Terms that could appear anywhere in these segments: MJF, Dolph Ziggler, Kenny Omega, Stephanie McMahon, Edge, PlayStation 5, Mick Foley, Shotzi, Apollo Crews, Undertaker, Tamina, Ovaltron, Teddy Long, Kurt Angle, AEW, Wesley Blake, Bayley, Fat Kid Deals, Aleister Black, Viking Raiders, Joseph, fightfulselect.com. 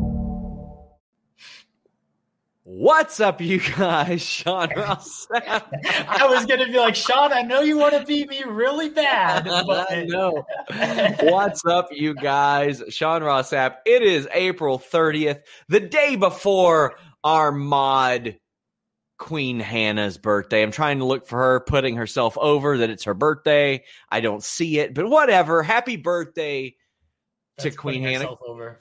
What's up, you guys? Sean Ross Sapp. I was going to be like, Sean, I know you want to beat me really bad. But... I know. What's up, you guys? Sean Ross Sapp. It is April 30th, the day before our mod Queen Hannah's birthday. I'm trying to look for her putting herself over that it's her birthday. I don't see it, but whatever. Happy birthday to Queen Hannah.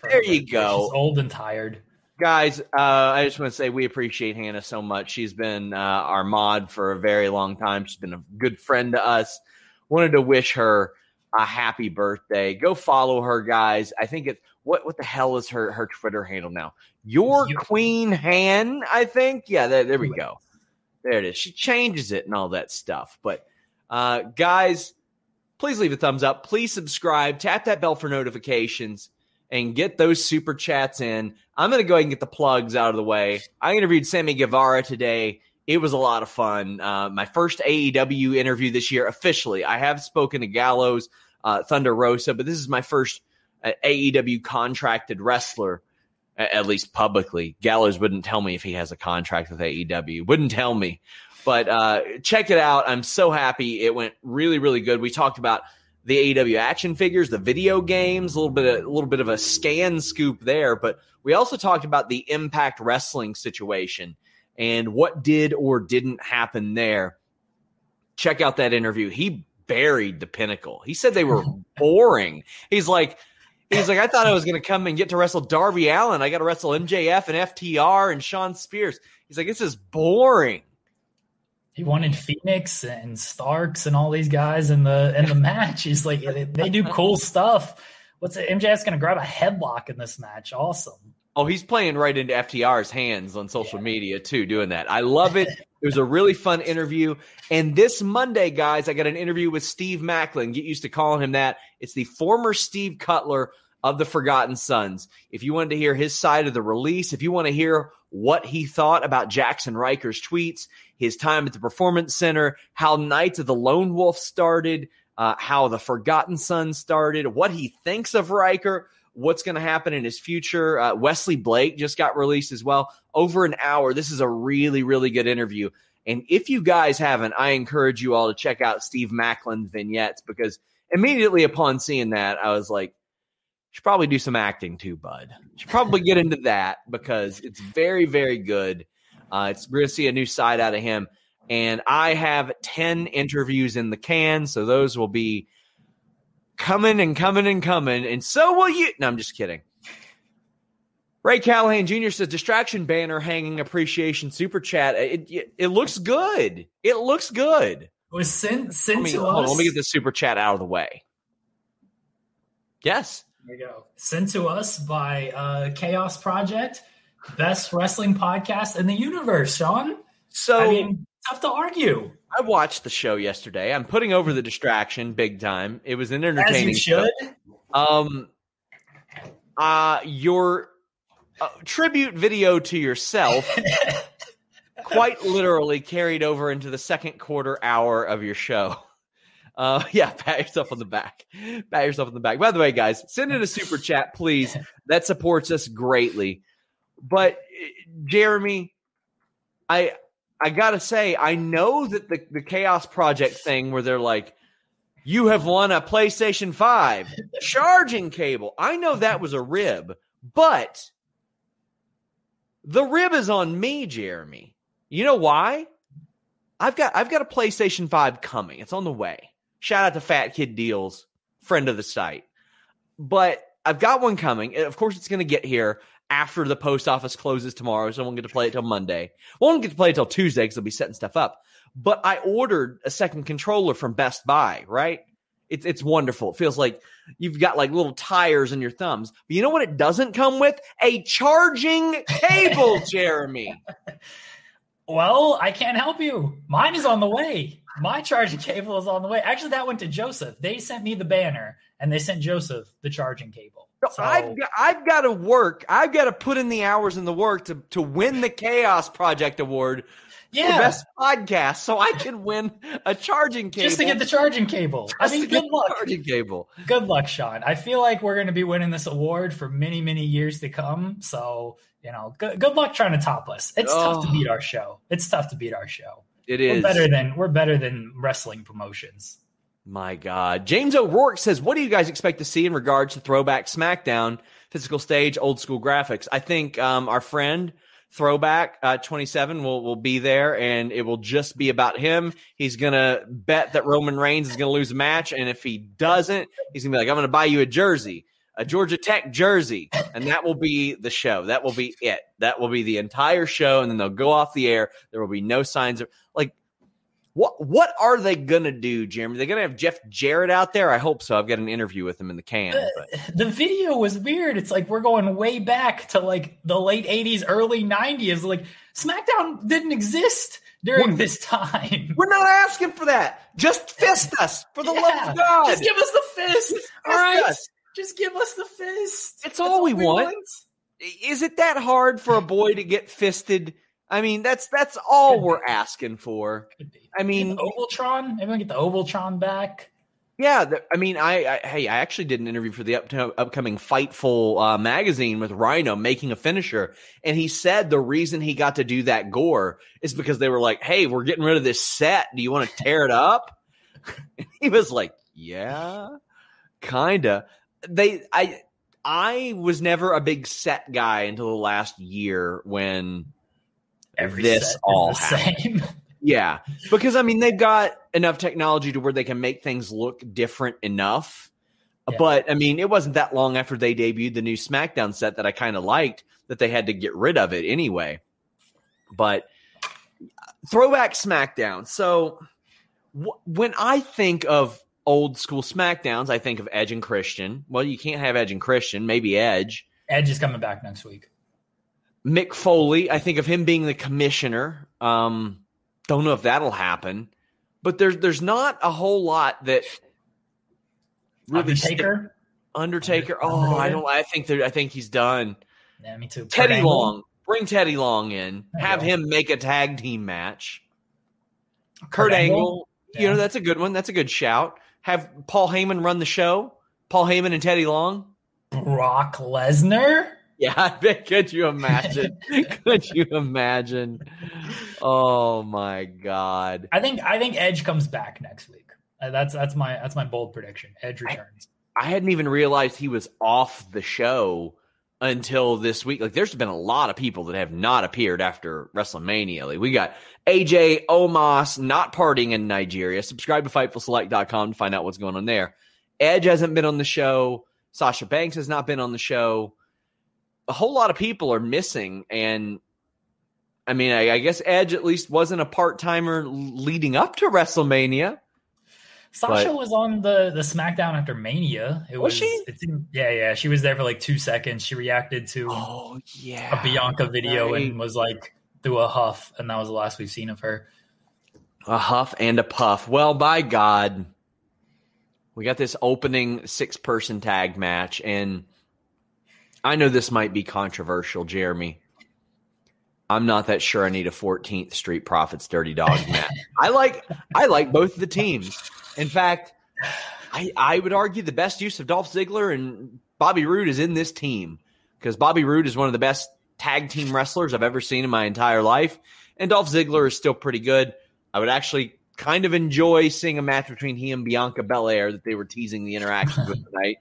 There you go. She's old and tired. Guys, I just want to say we appreciate Hannah so much. She's been our mod for a very long time. She's been a good friend to us. Wanted to wish her a happy birthday. Go follow her, guys. I think it's what the hell is her Twitter handle now? Your Queen Han, I think. Yeah, there we go. There it is. She changes it and all that stuff. But guys, please leave a thumbs up. Please subscribe. Tap that bell for notifications. And get those super chats in. I'm going to go ahead and get the plugs out of the way. I interviewed Sammy Guevara today. It was a lot of fun. My first AEW interview this year officially. I have spoken to Gallows, Thunder Rosa, but this is my first AEW contracted wrestler, at least publicly. Gallows wouldn't tell me if he has a contract with AEW. Wouldn't tell me. But check it out. I'm so happy. It went really, really good. We talked about the AEW action figures, the video games, a little bit of a scan scoop there. But we also talked about the Impact Wrestling situation and what did or didn't happen there. Check out that interview. He buried the Pinnacle. He said they were boring. He's like, I thought I was going to come and get to wrestle Darby Allin. I got to wrestle MJF and FTR and Sean Spears. He's like, this is boring. He wanted Phoenix and Starks and all these guys in the match. He's like, they do cool stuff. What's it? MJF's going to grab a headlock in this match. Awesome. Oh, he's playing right into FTR's hands on social media too, doing that. I love it. It was a really fun interview. And this Monday, guys, I got an interview with Steve Macklin. Get used to calling him that. It's the former Steve Cutler of the Forgotten Sons. If you wanted to hear his side of the release, if you want to hear what he thought about Jackson Riker's tweets, his time at the Performance Center, how Knights of the Lone Wolf started, how the Forgotten Son started, what he thinks of Riker, what's going to happen in his future. Wesley Blake just got released as well. Over an hour. This is a really, really good interview. And if you guys haven't, I encourage you all to check out Steve Macklin's vignettes, because immediately upon seeing that, I was like, should probably do some acting too, bud. Should probably get into that, because it's very, very good. We're going to see a new side out of him. And I have 10 interviews in the can, so those will be coming and coming and coming. And so will you. No, I'm just kidding. Ray Callahan Jr. says, distraction banner hanging appreciation super chat. It looks good. It looks good. It was sent to us. Let me get the super chat out of the way. Yes. There you go. Sent to us by Chaos Project, best wrestling podcast in the universe, Sean. So, I mean, tough to argue. I watched the show yesterday. I'm putting over the distraction big time. It was an entertaining show. As you should. Your tribute video to yourself quite literally carried over into the second quarter hour of your show. Yeah, pat yourself on the back. Pat yourself on the back. By the way, guys, send in a super chat, please. That supports us greatly. But Jeremy, I gotta say, I know that the Chaos Project thing where they're like, you have won a PlayStation 5 charging cable. I know that was a rib, but the rib is on me, Jeremy. You know why? I've got a PlayStation 5 coming. It's on the way. Shout out to Fat Kid Deals, friend of the site. But I've got one coming. Of course, it's going to get here after the post office closes tomorrow, so I won't get to play it till Monday. I won't get to play it till Tuesday because I'll be setting stuff up. But I ordered a second controller from Best Buy, right? It's wonderful. It feels like you've got like little tires in your thumbs. But you know what it doesn't come with? A charging cable, Jeremy. Well, I can't help you. Mine is on the way. My charging cable is on the way. Actually, that went to Joseph. They sent me the banner, and they sent Joseph the charging cable. So I've got to work. I've got to put in the hours and the work to win the Chaos Project Award. Yeah. The best podcast, so I can win a charging cable. Just to get the charging cable. I mean, good luck. Charging cable. Good luck, Sean. I feel like we're going to be winning this award for many, many years to come. So, you know, good luck trying to top us. It's tough to beat our show. It is. We're better than wrestling promotions. My God. James O'Rourke says, what do you guys expect to see in regards to throwback SmackDown, physical stage, old school graphics? I think our friend Throwback 27 will be there, and it will just be about him. He's going to bet that Roman Reigns is going to lose a match, and if he doesn't, he's going to be like, I'm going to buy you a jersey, a Georgia Tech jersey, and that will be the show. That will be it. That will be the entire show, and then they'll go off the air. There will be no signs of – like, what are they going to do, Jeremy? They're going to have Jeff Jarrett out there? I hope so. I've got an interview with him in the can. But the video was weird. It's like we're going way back to like the late 80s, early 90s. Like SmackDown didn't exist during this time. We're not asking for that. Just fist us for the love of God. Just give us the fist. All right. Just give us the fist. It's all we want. Is it that hard for a boy to get fisted? I mean, that's all we're asking for. I mean, Ovaltron. Everyone get the Ovaltron back. Yeah, I actually did an interview for the upcoming Fightful magazine with Rhino making a finisher, and he said the reason he got to do that gore is because they were like, "Hey, we're getting rid of this set. Do you want to tear it up?" And he was like, "Yeah, kinda." I was never a big set guy until the last year when. This all happened. Yeah, because I mean they've got enough technology to where they can make things look different enough. Yeah. But I mean, it wasn't that long after they debuted the new SmackDown set that I kind of liked that they had to get rid of it anyway. But throwback SmackDown. So when I think of old school SmackDowns, I think of Edge and Christian. Well, you can't have Edge and Christian. Maybe Edge. Edge is coming back next week. Mick Foley, I think of him being the commissioner. Don't know if that'll happen, but there's not a whole lot that really. Undertaker. I think he's done. Yeah, me too. Teddy Long, bring Teddy Long in. Have him make a tag team match. Kurt Angle, yeah. You know that's a good one. That's a good shout. Have Paul Heyman run the show. Paul Heyman and Teddy Long. Brock Lesnar. Yeah, I bet. Could you imagine? Oh my God! I think Edge comes back next week. That's my bold prediction. Edge returns. I hadn't even realized he was off the show until this week. Like, there's been a lot of people that have not appeared after WrestleMania. Like, we got AJ Omos not partying in Nigeria. Subscribe to FightfulSelect.com to find out what's going on there. Edge hasn't been on the show. Sasha Banks has not been on the show. A whole lot of people are missing, and I mean, I guess Edge at least wasn't a part-timer leading up to WrestleMania. Sasha was on the SmackDown after Mania. Was she? Yeah. She was there for like 2 seconds. She reacted to a Bianca video and was like through a huff, and that was the last we've seen of her. A huff and a puff. Well, by God, we got this opening 6-person tag match, and I know this might be controversial, Jeremy. I'm not that sure I need a 14th Street Profits Dirty Dogs match. I like both of the teams. In fact, I would argue the best use of Dolph Ziggler and Bobby Roode is in this team, because Bobby Roode is one of the best tag team wrestlers I've ever seen in my entire life, and Dolph Ziggler is still pretty good. I would actually kind of enjoy seeing a match between he and Bianca Belair that they were teasing the interactions with tonight.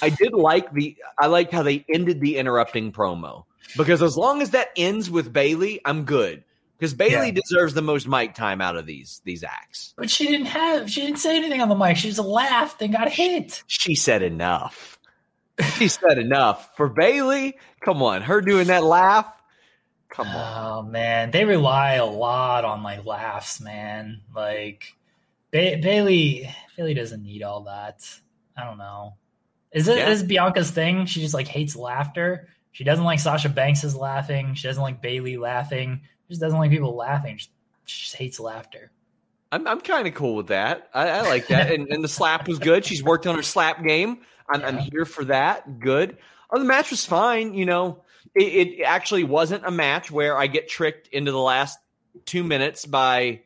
I liked how they ended the interrupting promo, because as long as that ends with Bayley, I'm good, because Bayley deserves the most mic time out of these acts. But she didn't say anything on the mic. She just laughed and got hit. She said enough. She said enough for Bayley. Come on, her doing that laugh. Come on. Oh man, they rely a lot on like laughs, man. Like Bayley doesn't need all that. I don't know. Is Bianca's thing? She just like hates laughter. She doesn't like Sasha Banks is laughing. She doesn't like Bayley laughing. She just doesn't like people laughing. She just hates laughter. I'm kind of cool with that. I like that. And the slap was good. She's worked on her slap game. I'm here for that. Good. Oh, the match was fine. You know, it actually wasn't a match where I get tricked into the last 2 minutes by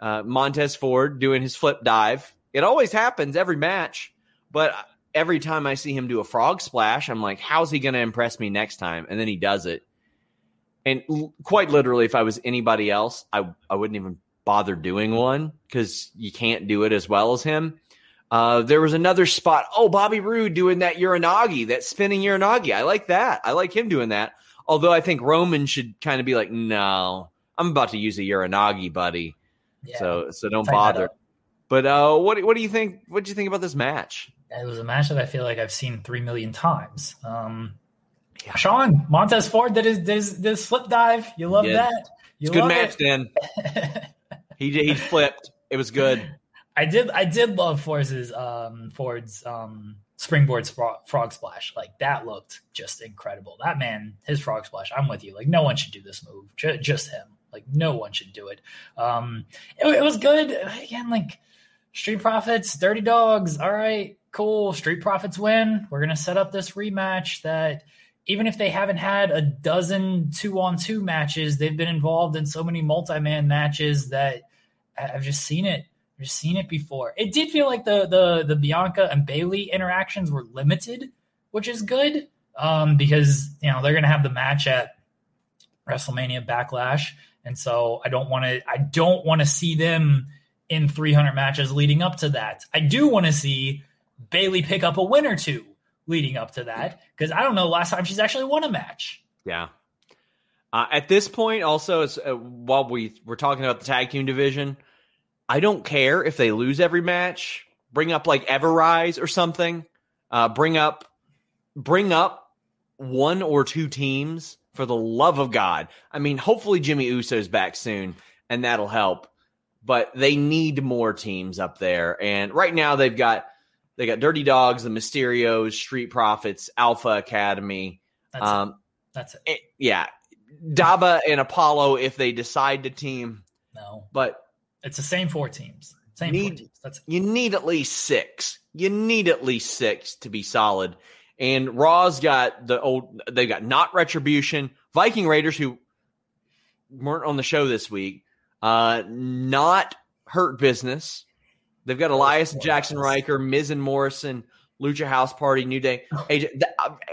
Montez Ford doing his flip dive. It always happens every match, but every time I see him do a frog splash, I'm like, how's he going to impress me next time? And then he does it. And quite literally, if I was anybody else, I wouldn't even bother doing one, because you can't do it as well as him. There was another spot. Oh, Bobby Roode doing that Uranagi, that spinning Uranagi. I like that. I like him doing that. Although I think Roman should kind of be like, no, I'm about to use a Uranagi, buddy. Yeah, so don't bother. But what do you think? What do you think about this match? It was a match that I feel like I've seen 3 million times. Sean, Montez Ford did his flip dive. You love that. It's a good match, Dan. He flipped. It was good. I did love Ford's springboard frog splash. Like that looked just incredible. That man, his frog splash. I'm with you. Like no one should do this move. Just him. Like no one should do it. It was good again. Like. Street Profits, Dirty Dogs. All right, cool. Street Profits win. We're going to set up this rematch that even if they haven't had a dozen 2-on-2 matches, they've been involved in so many multi-man matches that I've just seen it. I've just seen it before. It did feel like the Bianca and Bayley interactions were limited, which is good because, you know, they're going to have the match at WrestleMania Backlash. And so I don't want to see them in 300 matches leading up to that. I do want to see Bayley pick up a win or two leading up to that, because I don't know last time she's actually won a match. Yeah. At this point, also, while we're talking about the tag team division, I don't care if they lose every match. Bring up like Everrise or something. Bring up one or two teams for the love of God. I mean, hopefully Jimmy Uso's back soon, and that'll help. But they need more teams up there. And right now they got Dirty Dogs, the Mysterios, Street Profits, Alpha Academy. That's it. Daba and Apollo if they decide to team. No. But it's the same four teams. That's it. You need at least six. To be solid. And Raw's got they've got Not Retribution, Viking Raiders, who weren't on the show this week. Not Hurt Business. They've got Elias and Jackson Riker, Miz and Morrison, Lucha House Party, New Day. AJ,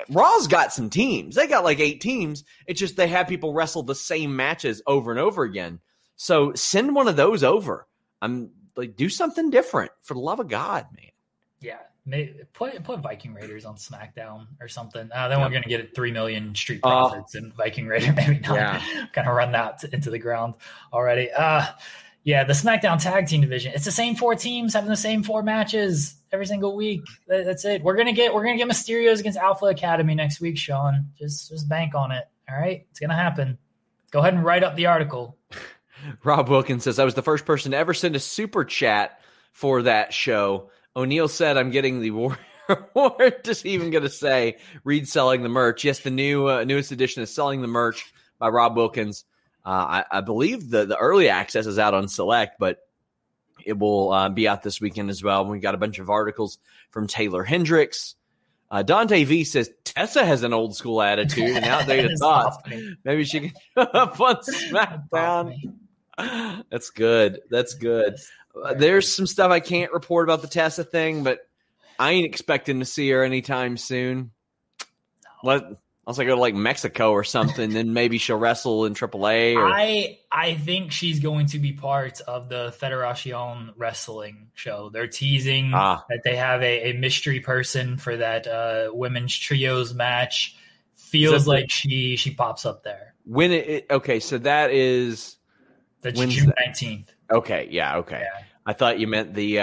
Raw's got some teams. They got like 8 teams. It's just they have people wrestle the same matches over and over again. So send one of those over. I'm like, do something different for the love of God, man. Yeah. Maybe put Viking Raiders on SmackDown or something. Then we're going to get 3 million Street Profits and Viking Raider. Maybe not. Yeah. Kind of run that into the ground already. The SmackDown tag team division. It's the same 4 teams having the same 4 matches every single week. That's it. We're going to get Mysterios against Alpha Academy next week, Sean. Just bank on it. All right. It's going to happen. Go ahead and write up the article. Rob Wilkins says, I was the first person to ever send a super chat for that show. O'Neill said, I'm getting the war. What is he even going to say? Read Selling the Merch. Yes, the newest edition is Selling the Merch by Rob Wilkins. I believe the early access is out on Select, but it will be out this weekend as well. We've got a bunch of articles from Taylor Hendricks. Dante V says Tessa has an old school attitude and outdated thoughts. Maybe she can up on SmackDown. That's good. That's good. There's some stuff I can't report about the Tessa thing, but I ain't expecting to see her anytime soon. Unless I go to like Mexico or something, then maybe she'll wrestle in AAA. Or... I think she's going to be part of the Federacion wrestling show. They're teasing that they have a mystery person for that women's trios match. Feels like she pops up there. When it okay, so that is that's June 19th. Okay, yeah, okay. Yeah. I thought you meant the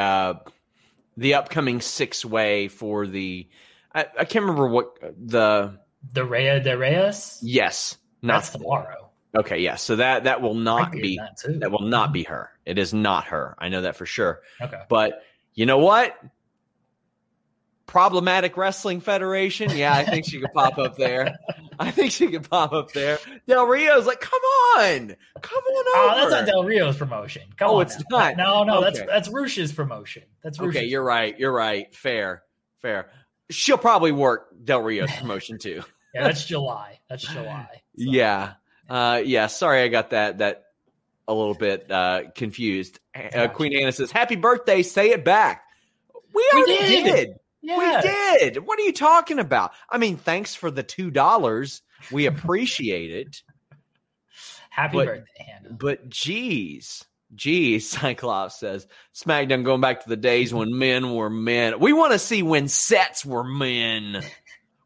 upcoming 6-way for the. I can't remember what the. The Rhea de Reyes? Yes. That's tomorrow. Okay, yeah. So that will not be that will not be her. It is not her. I know that for sure. Okay. But you know what? Problematic Wrestling Federation. Yeah, I think she could pop up there. Del Rio's like, come on. Come on over. Oh, that's not Del Rio's promotion. Come on. Oh, it's not. No, okay. That's Rush's promotion. That's Rush's. Okay, you're right. Fair. She'll probably work Del Rio's promotion too. Yeah, that's July. So. Yeah. Yeah. Sorry, I got that a little bit confused. Queen Anna says, happy birthday. Say it back. We already did. Yeah. We did. What are you talking about? I mean, thanks for the $2. We appreciate it. Happy birthday, Hannah. But geez, Cyclops says, SmackDown going back to the days when men were men. We want to see when sets were men.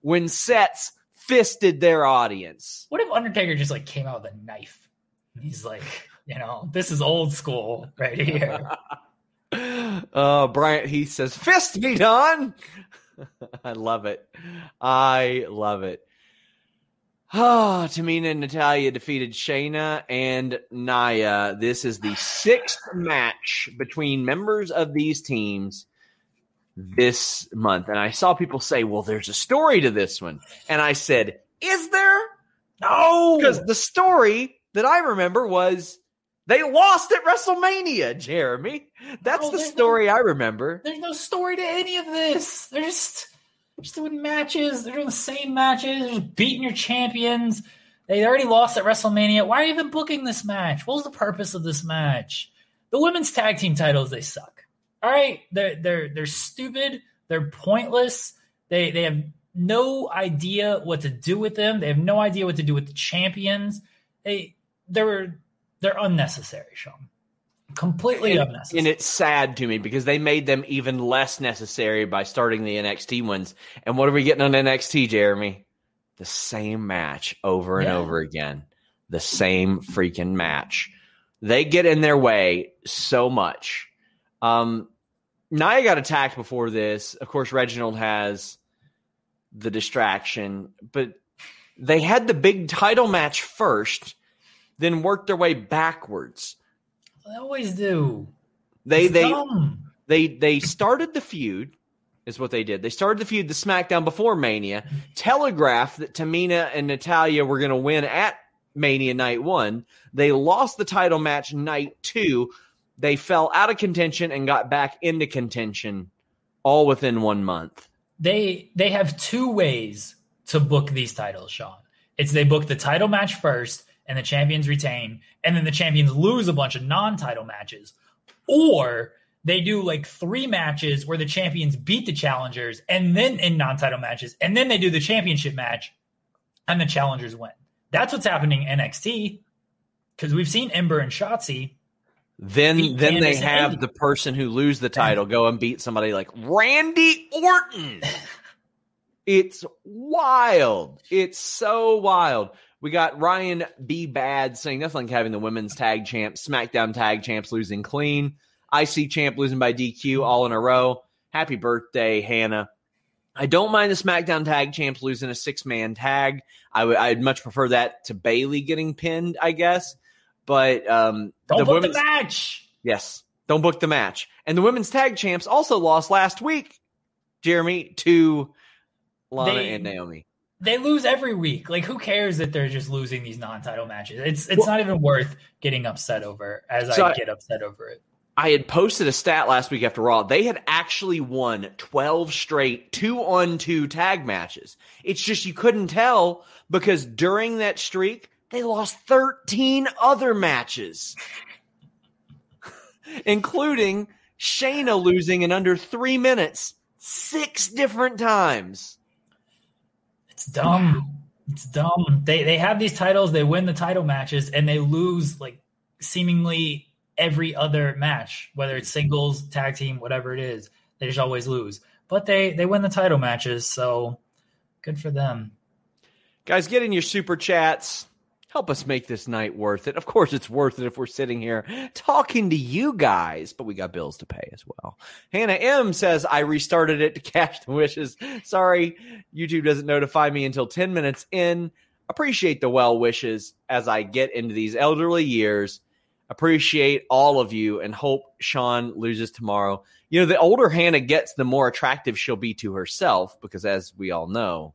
When sets fisted their audience. What if Undertaker just like came out with a knife? He's like, this is old school right here. Bryant Heath says, fist me, Don. I love it. Oh, Tamina and Natalya defeated Shayna and Nia. This is the 6th match between members of these teams this month. And I saw people say, well, there's a story to this one. And I said, is there? No. Because the story that I remember was they lost at WrestleMania, Jeremy. That's the story I remember. There's no story to any of this. They're just doing matches. They're doing the same matches. They're just beating your champions. They already lost at WrestleMania. Why are you even booking this match? What was the purpose of this match? The women's tag team titles, they suck. All right, they're stupid. They're pointless. They have no idea what to do with them. They have no idea what to do with the champions. They're unnecessary, Sean. Completely unnecessary. And it's sad to me because they made them even less necessary by starting the NXT ones. And what are we getting on NXT, Jeremy? The same match over and over again. The same freaking match. They get in their way so much. Nia got attacked before this. Of course, Reginald has the distraction. But they had the big title match first, then worked their way backwards. They always do. They started the feud, is what they did. They started the feud, the SmackDown before Mania, telegraphed that Tamina and Natalya were going to win at Mania Night 1. They lost the title match Night 2. They fell out of contention and got back into contention all within 1 month. They have two ways to book these titles, Sean. It's they book the title match first, and the champions retain, and then the champions lose a bunch of non-title matches. Or they do like 3 matches where the champions beat the challengers and then in non-title matches, and then they do the championship match and the challengers win. That's what's happening in NXT, because we've seen Ember and Shotzi. Then they have the person who lose the title go and beat somebody like Randy Orton. It's wild. It's so wild. We got Ryan B. Bad saying nothing like having the women's tag champs, SmackDown tag champs losing clean. IC champ losing by DQ all in a row. Happy birthday, Hannah. I don't mind the SmackDown tag champs losing a 6-man tag. I'd much prefer that to Bayley getting pinned, I guess. But don't book the match. Yes, don't book the match. And the women's tag champs also lost last week, Jeremy, to Lana and Naomi. They lose every week. Like, who cares that they're just losing these non-title matches? It's not even worth getting upset over, as I get upset over it. I had posted a stat last week after Raw. They had actually won 12 straight 2-on-2 tag matches. It's just you couldn't tell because during that streak, they lost 13 other matches, including Shayna losing in under 3 minutes 6 different times. It's dumb. It's dumb. They have these titles. They win the title matches, and they lose like seemingly every other match, whether it's singles, tag team, whatever it is. They just always lose. But they win the title matches, so good for them. Guys, get in your super chats. Help us make this night worth it. Of course, it's worth it if we're sitting here talking to you guys, but we got bills to pay as well. Hannah M says, I restarted it to cash the wishes. Sorry, YouTube doesn't notify me until 10 minutes in. Appreciate the well wishes as I get into these elderly years. Appreciate all of you and hope Sean loses tomorrow. You know, the older Hannah gets, the more attractive she'll be to herself because, as we all know,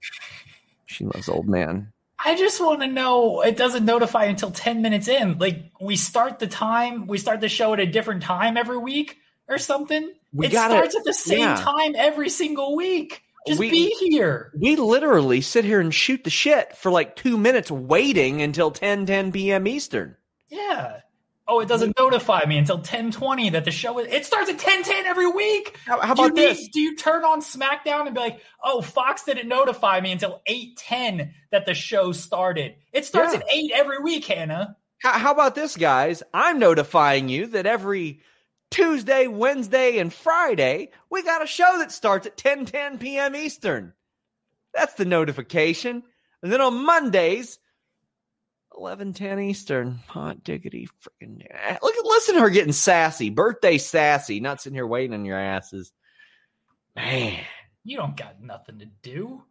she loves old man. I just want to know, it doesn't notify until 10 minutes in. Like, we start the show at a different time every week or something. It starts at the same time every single week. Just be here. We literally sit here and shoot the shit for like 2 minutes waiting until 10 p.m. Eastern. Yeah. Oh, it doesn't notify me until 10:20 that the show it starts at 10:10 every week. How about this? Do you turn on SmackDown and be like, "Oh, Fox didn't notify me until 8:10 that the show started"? It starts at 8 every week, Hannah. How about this, guys? I'm notifying you that every Tuesday, Wednesday, and Friday we got a show that starts at 10:10 p.m. Eastern. That's the notification, and then on Mondays. 11:10 Eastern. Hot diggity freaking. Listen to her getting sassy. Birthday sassy. Not sitting here waiting on your asses. Man. You don't got nothing to do.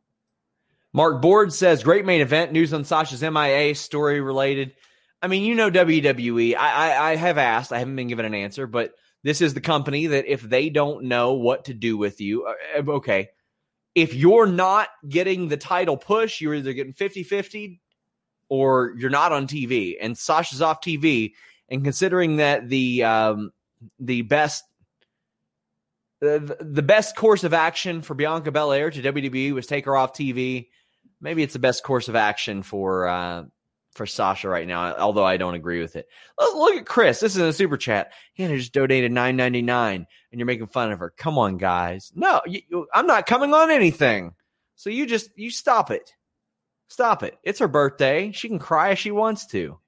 Mark Board says, great main event. News on Sasha's MIA story related. I mean, you know WWE. I have asked. I haven't been given an answer, but this is the company that if they don't know what to do with you, okay. If you're not getting the title push, you're either getting 50-50 or you're not on TV, and Sasha's off TV. And considering that the best course of action for Bianca Belair to WWE was take her off TV, maybe it's the best course of action for Sasha right now. Although I don't agree with it. Look at Chris. This is in a super chat. Hannah just donated $9.99, and you're making fun of her. Come on, guys. No, I'm not coming on anything. So you stop it. Stop it. It's her birthday. She can cry if she wants to.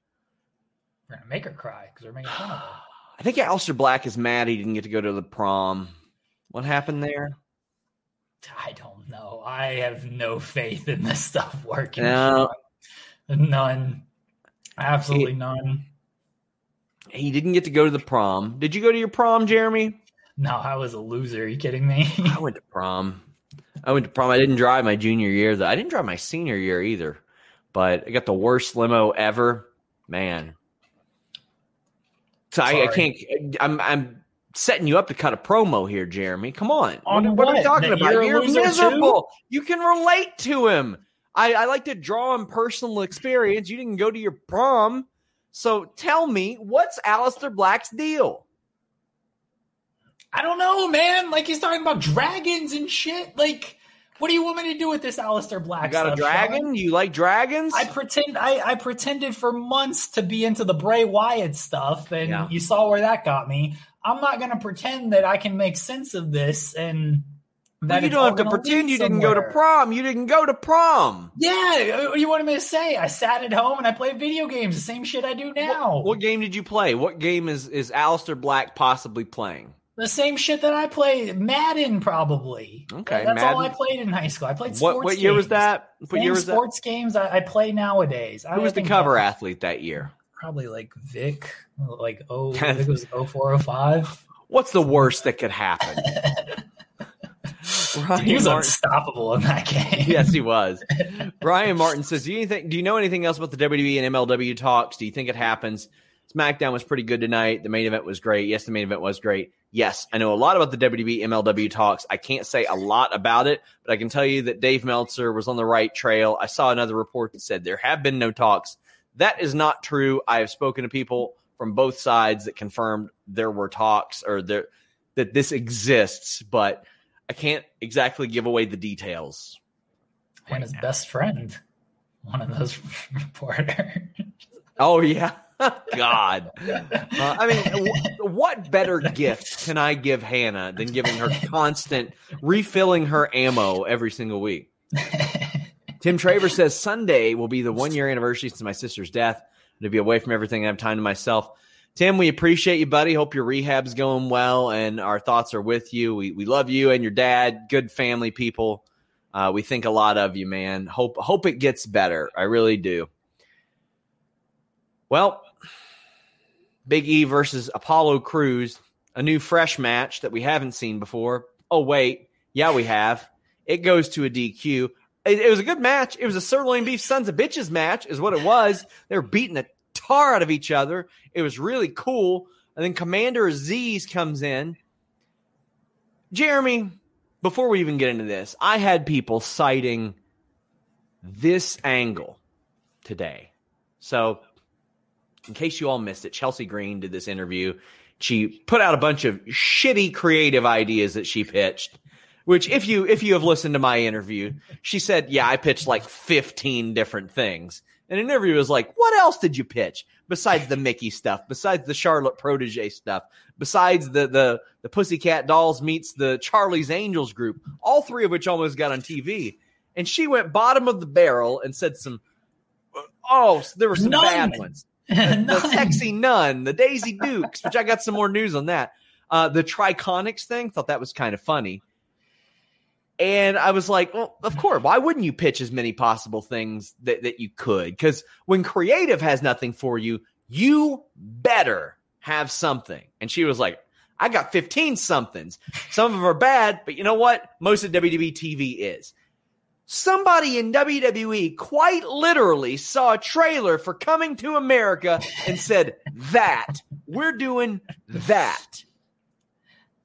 We're going to make her cry because we're making fun of her. I think Aleister Black is mad he didn't get to go to the prom. What happened there? I don't know. I have no faith in this stuff working. No. None. Absolutely none. He didn't get to go to the prom. Did you go to your prom, Jeremy? No, I was a loser. Are you kidding me? I went to prom. I didn't drive my junior year, though. I didn't drive my senior year either, but I got the worst limo ever, man. So I can't. I'm setting you up to cut a promo here, Jeremy. Come on. What are you talking about? You're miserable. Too? You can relate to him. I like to draw on personal experience. You didn't go to your prom, so tell me, what's Aleister Black's deal? I don't know, man. Like, he's talking about dragons and shit. Like, what do you want me to do with this Aleister Black stuff? You got a dragon? Sean? You like dragons? I pretended for months to be into the Bray Wyatt stuff, and you saw where that got me. I'm not going to pretend that I can make sense of this. And you don't have to pretend you didn't go to prom. You didn't go to prom. Yeah, what do you want me to say? I sat at home and I played video games, the same shit I do now. What game did you play? What game is Aleister Black possibly playing? The same shit that I played. Madden, probably. Okay, that's Madden. All I played in high school. I played sports games. What year was that? Games I play nowadays. Who was the cover athlete that year? Probably like Vic. Like, I think it was 0405. What's the worst that could happen? He was unstoppable in that game. Yes, he was. Brian Martin says, do you know anything else about the WWE and MLW talks? Do you think it happens? SmackDown was pretty good tonight. The main event was great. Yes, the main event was great. Yes, I know a lot about the WWE MLW talks. I can't say a lot about it, but I can tell you that Dave Meltzer was on the right trail. I saw another report that said there have been no talks. That is not true. I have spoken to people from both sides that confirmed there were talks or there that this exists, but I can't exactly give away the details. And his best friend, one of those reporters. Oh, yeah. God. I mean, what better gift can I give Hannah than giving her constant refilling her ammo every single week? Tim Traver says Sunday will be the 1 year anniversary since my sister's death. I'm going to be away from everything and have time to myself. Tim, we appreciate you, buddy. Hope your rehab's going well, and our thoughts are with you. We love you and your dad. Good family people. We think a lot of you, man. Hope it gets better. I really do. Well, Big E versus Apollo Crews, a new fresh match that we haven't seen before. Oh, wait. Yeah, we have. It goes to a DQ. It was a good match. It was a sirloin beef sons of bitches match is what it was. They were beating the tar out of each other. It was really cool. And then Commander Aziz comes in. Jeremy, before we even get into this, I had people citing this angle today. So in case you all missed it, Chelsea Green did this interview. She put out a bunch of shitty creative ideas that she pitched, which if you have listened to my interview, she said, yeah, I pitched like 15 different things. And an interview was like, what else did you pitch besides the Mickey stuff, besides the Charlotte Protege stuff, besides the Pussycat Dolls meets the Charlie's Angels group, all three of which almost got on TV. And she went bottom of the barrel and said there were some bad ones. The Sexy Nun, the Daisy Dukes, which I got some more news on that. The Triconics thing, thought that was kind of funny. And I was like, well, of course, why wouldn't you pitch as many possible things that you could? Because when creative has nothing for you, you better have something. And she was like, I got 15 somethings. Some of them are bad, but you know what? Most of WWE TV is. Somebody in WWE quite literally saw a trailer for Coming to America and said, we're doing that.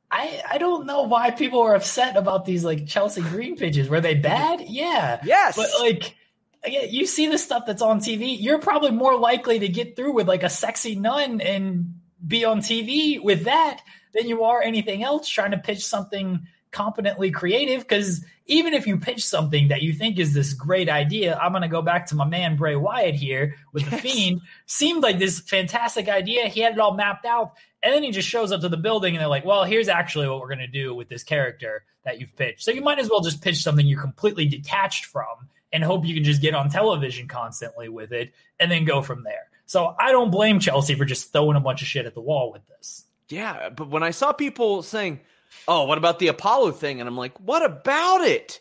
I don't know why people are upset about these like Chelsea Green pitches. Were they bad? Yeah. Yes. But like, again, you see the stuff that's on TV, you're probably more likely to get through with like a sexy nun and be on TV with that than you are anything else trying to pitch something competently creative. Because even if you pitch something that you think is this great idea, I'm going to go back to my man Bray Wyatt here with The Fiend. Seemed like this fantastic idea. He had it all mapped out. And then he just shows up to the building and they're like, well, here's actually what we're going to do with this character that you've pitched. So you might as well just pitch something you're completely detached from and hope you can just get on television constantly with it and then go from there. So I don't blame Chelsea for just throwing a bunch of shit at the wall with this. Yeah, but when I saw people saying, oh, what about the Apollo thing? And I'm like, what about it?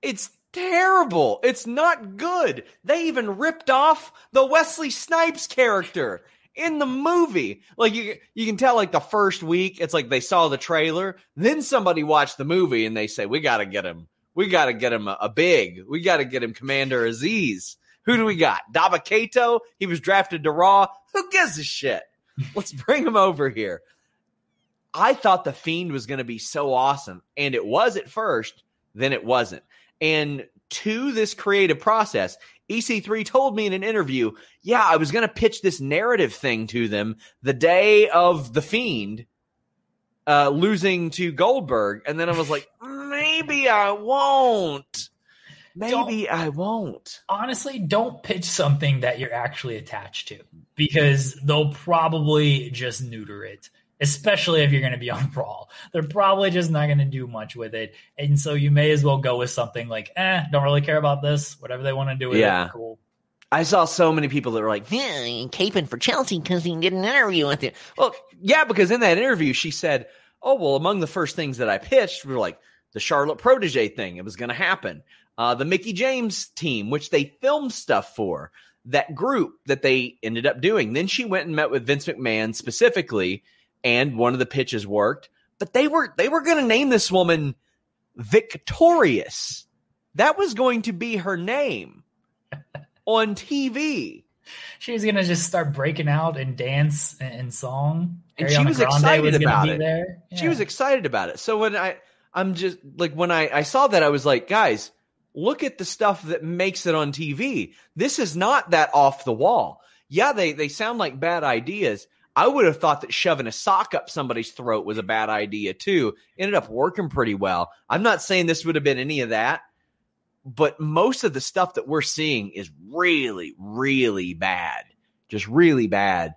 It's terrible. It's not good. They even ripped off the Wesley Snipes character in the movie. Like you can tell like the first week, it's like they saw the trailer. Then somebody watched the movie and they say, we got to get him. We got to get him a big. We got to get him Commander Aziz. Who do we got? Daba Kato? He was drafted to Raw. Who gives a shit? Let's bring him over here. I thought The Fiend was going to be so awesome, and it was at first, then it wasn't. And to this creative process, EC3 told me in an interview, yeah, I was going to pitch this narrative thing to them the day of The Fiend losing to Goldberg. And then I was like, maybe I won't. Honestly, don't pitch something that you're actually attached to because they'll probably just neuter it. Especially if you're going to be on Raw. They're probably just not going to do much with it. And so you may as well go with something like, don't really care about this. Whatever they want to do with it, cool. I saw so many people that were like, caping for Chelsea because he did an interview with it. Well, yeah, because in that interview, she said, oh, well, among the first things that I pitched, we were like, the Charlotte Protege thing, it was going to happen. The Mickey James team, which they filmed stuff for, that group that they ended up doing. Then she went and met with Vince McMahon specifically, and one of the pitches worked, but they were going to name this woman Victorious. That was going to be her name on TV. She was going to just start breaking out and dance and song. And Ariana Grande excited about it. Yeah. She was excited about it. So when I'm just like, when I saw that, I was like, guys, look at the stuff that makes it on TV. This is not that off the wall. yeah, they sound like bad ideas. I would have thought that shoving a sock up somebody's throat was a bad idea too. Ended up working pretty well. I'm not saying this would have been any of that, but most of the stuff that we're seeing is really, really bad. Just really bad.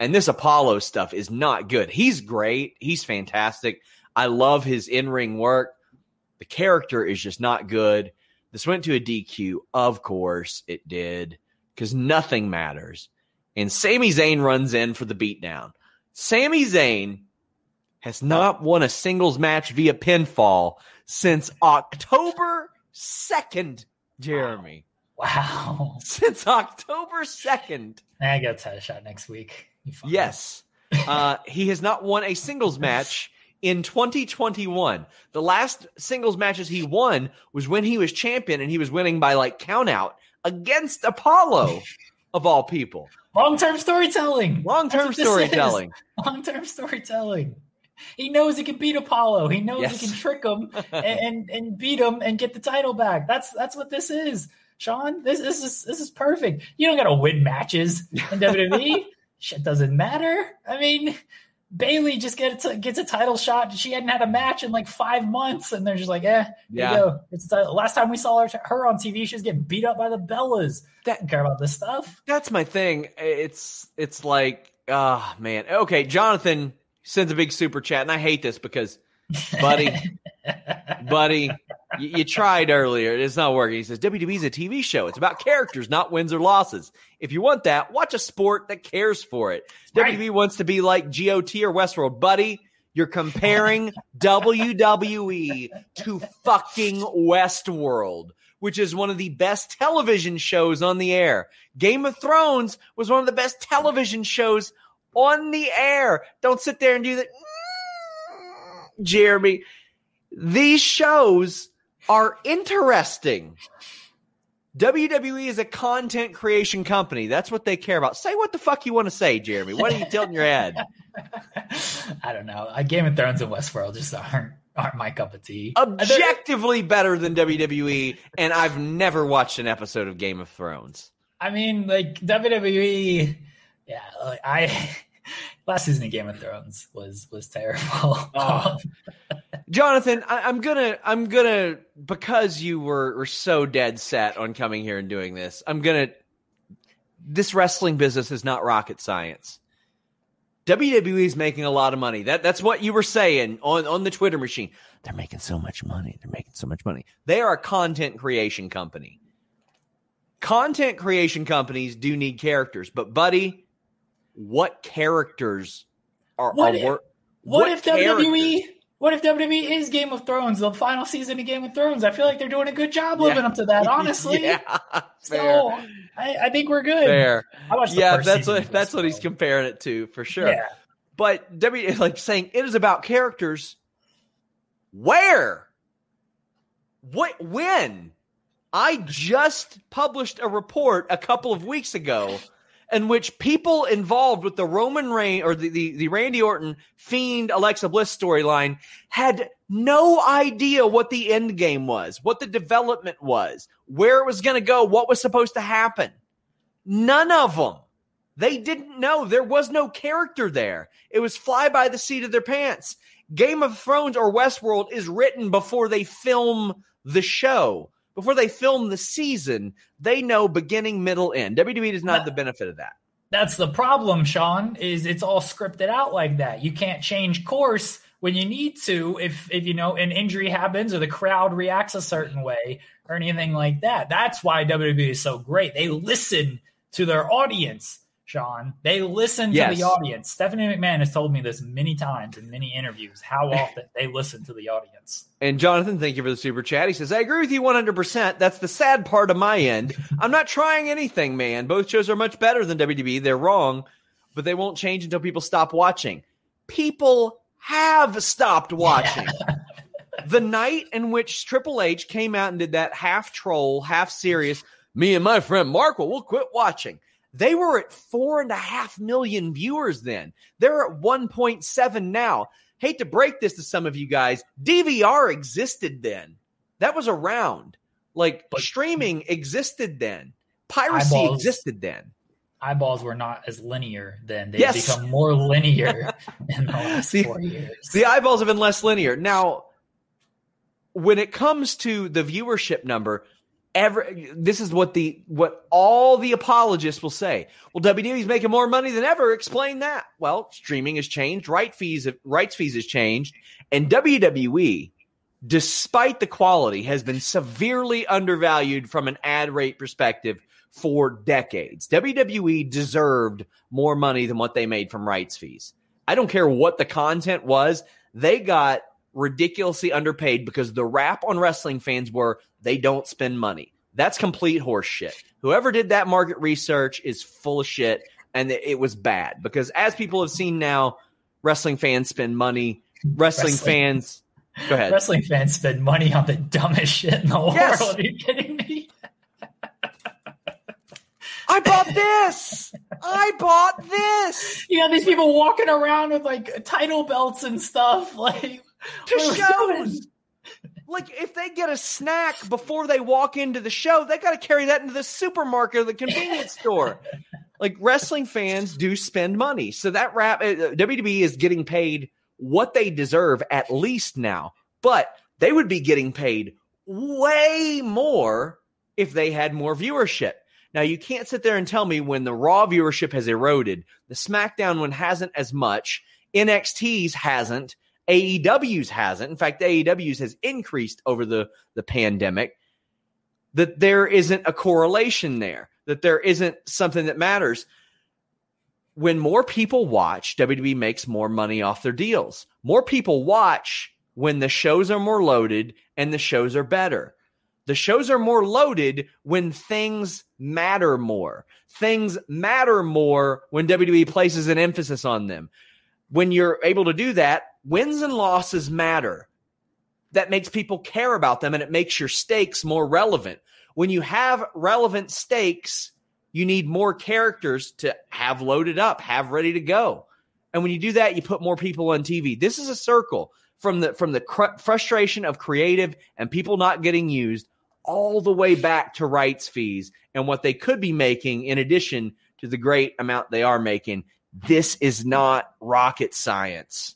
And this Apollo stuff is not good. He's great. He's fantastic. I love his in-ring work. The character is just not good. This went to a DQ. Of course it did, because nothing matters. And Sami Zayn runs in for the beatdown. Sami Zayn has not won a singles match via pinfall since October 2nd, Jeremy. Wow. Since October 2nd. I got a title shot next week. Yes. He has not won a singles match in 2021. The last singles matches he won was when he was champion, and he was winning by like countout against Apollo. Of all people. Long-term storytelling. Long-term storytelling. Long-term storytelling. He knows he can beat Apollo. He knows he can trick him and beat him and get the title back. That's what this is, Sean. This is perfect. You don't got to win matches in WWE. Shit doesn't matter. I mean, Bayley just gets a title shot. She hadn't had a match in like 5 months, and they're just like, here you go. It's the last time we saw her on TV, she was getting beat up by the Bellas. I don't care about this stuff. That's my thing. It's like, oh, man. Okay, Jonathan sends a big super chat, and I hate this because, buddy, you tried earlier. It's not working. He says, WWE's a TV show. It's about characters, not wins or losses. If you want that, watch a sport that cares for it. Right. WWE wants to be like GOT or Westworld. Buddy, you're comparing WWE to fucking Westworld, which is one of the best television shows on the air. Game of Thrones was one of the best television shows on the air. Don't sit there and do that. Jeremy, these shows are interesting. WWE is a content creation company. That's what they care about. Say what the fuck you want to say, Jeremy. What are you tilting your head? I don't know. Game of Thrones and Westworld just aren't my cup of tea. Objectively better than WWE, and I've never watched an episode of Game of Thrones. I mean, like, WWE, yeah, like, last season of Game of Thrones was terrible. Oh. Jonathan, I'm gonna because you were so dead set on coming here and doing this, this wrestling business is not rocket science. WWE is making a lot of money. That's what you were saying on the Twitter machine. They're making so much money. They're making so much money. They are a content creation company. Content creation companies do need characters, but buddy, what characters are? What if WWE is Game of Thrones, the final season of Game of Thrones? I feel like they're doing a good job living up to that, honestly. So I think we're good. Fair. That's what he's comparing it to for sure. Yeah. But WWE, like saying it is about characters. Where? What? When? I just published a report a couple of weeks ago. In which people involved with the Roman Reigns or the Randy Orton Fiend Alexa Bliss storyline had no idea what the end game was, what the development was, where it was going to go, what was supposed to happen. None of them. They didn't know. There was no character there. It was fly by the seat of their pants. Game of Thrones or Westworld is written before they film the show. Before they film the season, they know beginning, middle, end. WWE does not have the benefit of that. That's the problem, Sean, is it's all scripted out like that. You can't change course when you need to if you know, an injury happens or the crowd reacts a certain way or anything like that. That's why WWE is so great. They listen to their audience, Sean. They listen to the audience. Stephanie McMahon has told me this many times in many interviews, how often they listen to the audience. And Jonathan, thank you for the super chat. He says, I agree with you 100%. That's the sad part of my end. I'm not trying anything, man. Both shows are much better than WWE. They're wrong, but they won't change until people stop watching. People have stopped watching. Yeah. The night in which Triple H came out and did that half troll, half serious, me and my friend Mark, we'll quit watching. They were at 4.5 million viewers then. They're at 1.7 now. Hate to break this to some of you guys. DVR existed then. That was around. Like, streaming existed then. Piracy existed then. eyeballs were not as linear then. They've become more linear in the last 4 years. The eyeballs have been less linear. Now, when it comes to the viewership number, this is what all the apologists will say. Well, WWE's making more money than ever. Explain that. Well, streaming has changed. Rights fees has changed. And WWE, despite the quality, has been severely undervalued from an ad rate perspective for decades. WWE deserved more money than what they made from rights fees. I don't care what the content was. They got ridiculously underpaid because the rap on wrestling fans were they don't spend money. That's complete horseshit. Whoever did that market research is full of shit, and it was bad because as people have seen now, wrestling fans spend money. Wrestling fans, go ahead. Wrestling fans spend money on the dumbest shit in the world. Yes. Are you kidding me? I bought this. You know, these people walking around with like title belts and stuff, like to shows. Like if they get a snack before they walk into the show, they got to carry that into the supermarket or the convenience store. Like wrestling fans do spend money, so that WWE is getting paid what they deserve at least now, but they would be getting paid way more if they had more viewership. Now, you can't sit there and tell me when the Raw viewership has eroded, the SmackDown one hasn't as much, NXT's hasn't, AEW's hasn't. In fact, AEW's has increased over the pandemic, that there isn't a correlation there, that there isn't something that matters. When more people watch, WWE makes more money off their deals. More people watch when the shows are more loaded and the shows are better. The shows are more loaded when things matter more. Things matter more when WWE places an emphasis on them. When you're able to do that, wins and losses matter. That makes people care about them, and it makes your stakes more relevant. When you have relevant stakes, you need more characters to have loaded up, have ready to go. And when you do that, you put more people on TV. This is a circle from the frustration of creative and people not getting used all the way back to rights fees and what they could be making in addition to the great amount they are making. This is not rocket science,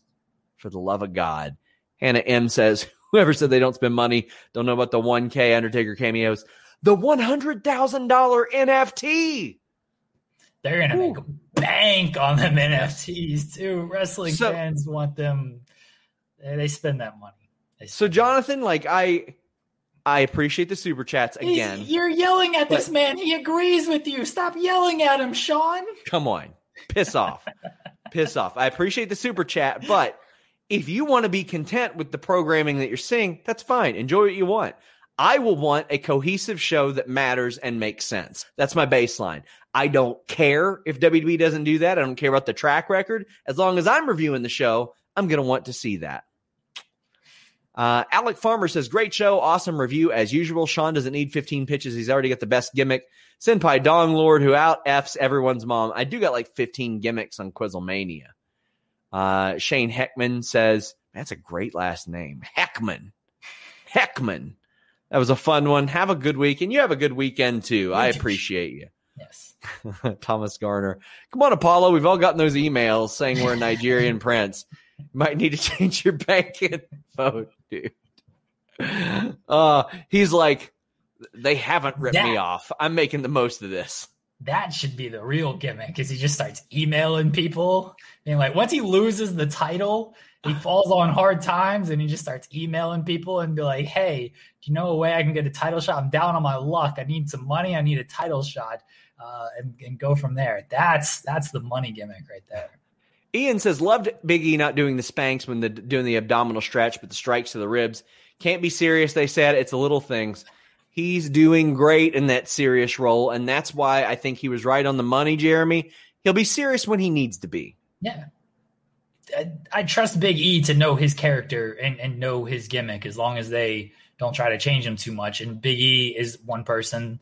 for the love of God. Hannah M. says, whoever said they don't spend money, don't know about the 1K Undertaker cameos. The $100,000 NFT. They're going to make a bank on them NFTs, too. Wrestling fans want them. They spend that money. So, Jonathan, like, I appreciate the super chats again. You're yelling at this man. He agrees with you. Stop yelling at him, Sean. Come on. Piss off. Piss off. I appreciate the super chat, but if you want to be content with the programming that you're seeing, that's fine. Enjoy what you want. I will want a cohesive show that matters and makes sense. That's my baseline. I don't care if WWE doesn't do that. I don't care about the track record. As long as I'm reviewing the show, I'm going to want to see that. Alec Farmer says, great show. Awesome review as usual. Sean doesn't need 15 pitches. He's already got the best gimmick. Senpai Dong Lord, who out F's everyone's mom. I do got like 15 gimmicks on Quizzlemania. Shane Heckman says, that's a great last name. Heckman. That was a fun one. Have a good week. And you have a good weekend, too. I appreciate you. Yes. Thomas Garner. Come on, Apollo. We've all gotten those emails saying we're a Nigerian prince. You might need to change your bank info, dude. He's like, they haven't ripped me off. I'm making the most of this. That should be the real gimmick, because he just starts emailing people. And like, once he loses the title, he falls on hard times and he just starts emailing people and be like, hey, do you know a way I can get a title shot? I'm down on my luck. I need some money. I need a title shot, and go from there. That's the money gimmick right there. Ian says, loved Big E not doing the Spanx when doing the abdominal stretch, but the strikes to the ribs. Can't be serious, they said. It's the little things. He's doing great in that serious role, and that's why I think he was right on the money, Jeremy. He'll be serious when he needs to be. Yeah. I trust Big E to know his character and know his gimmick as long as they don't try to change him too much. And Big E is one person.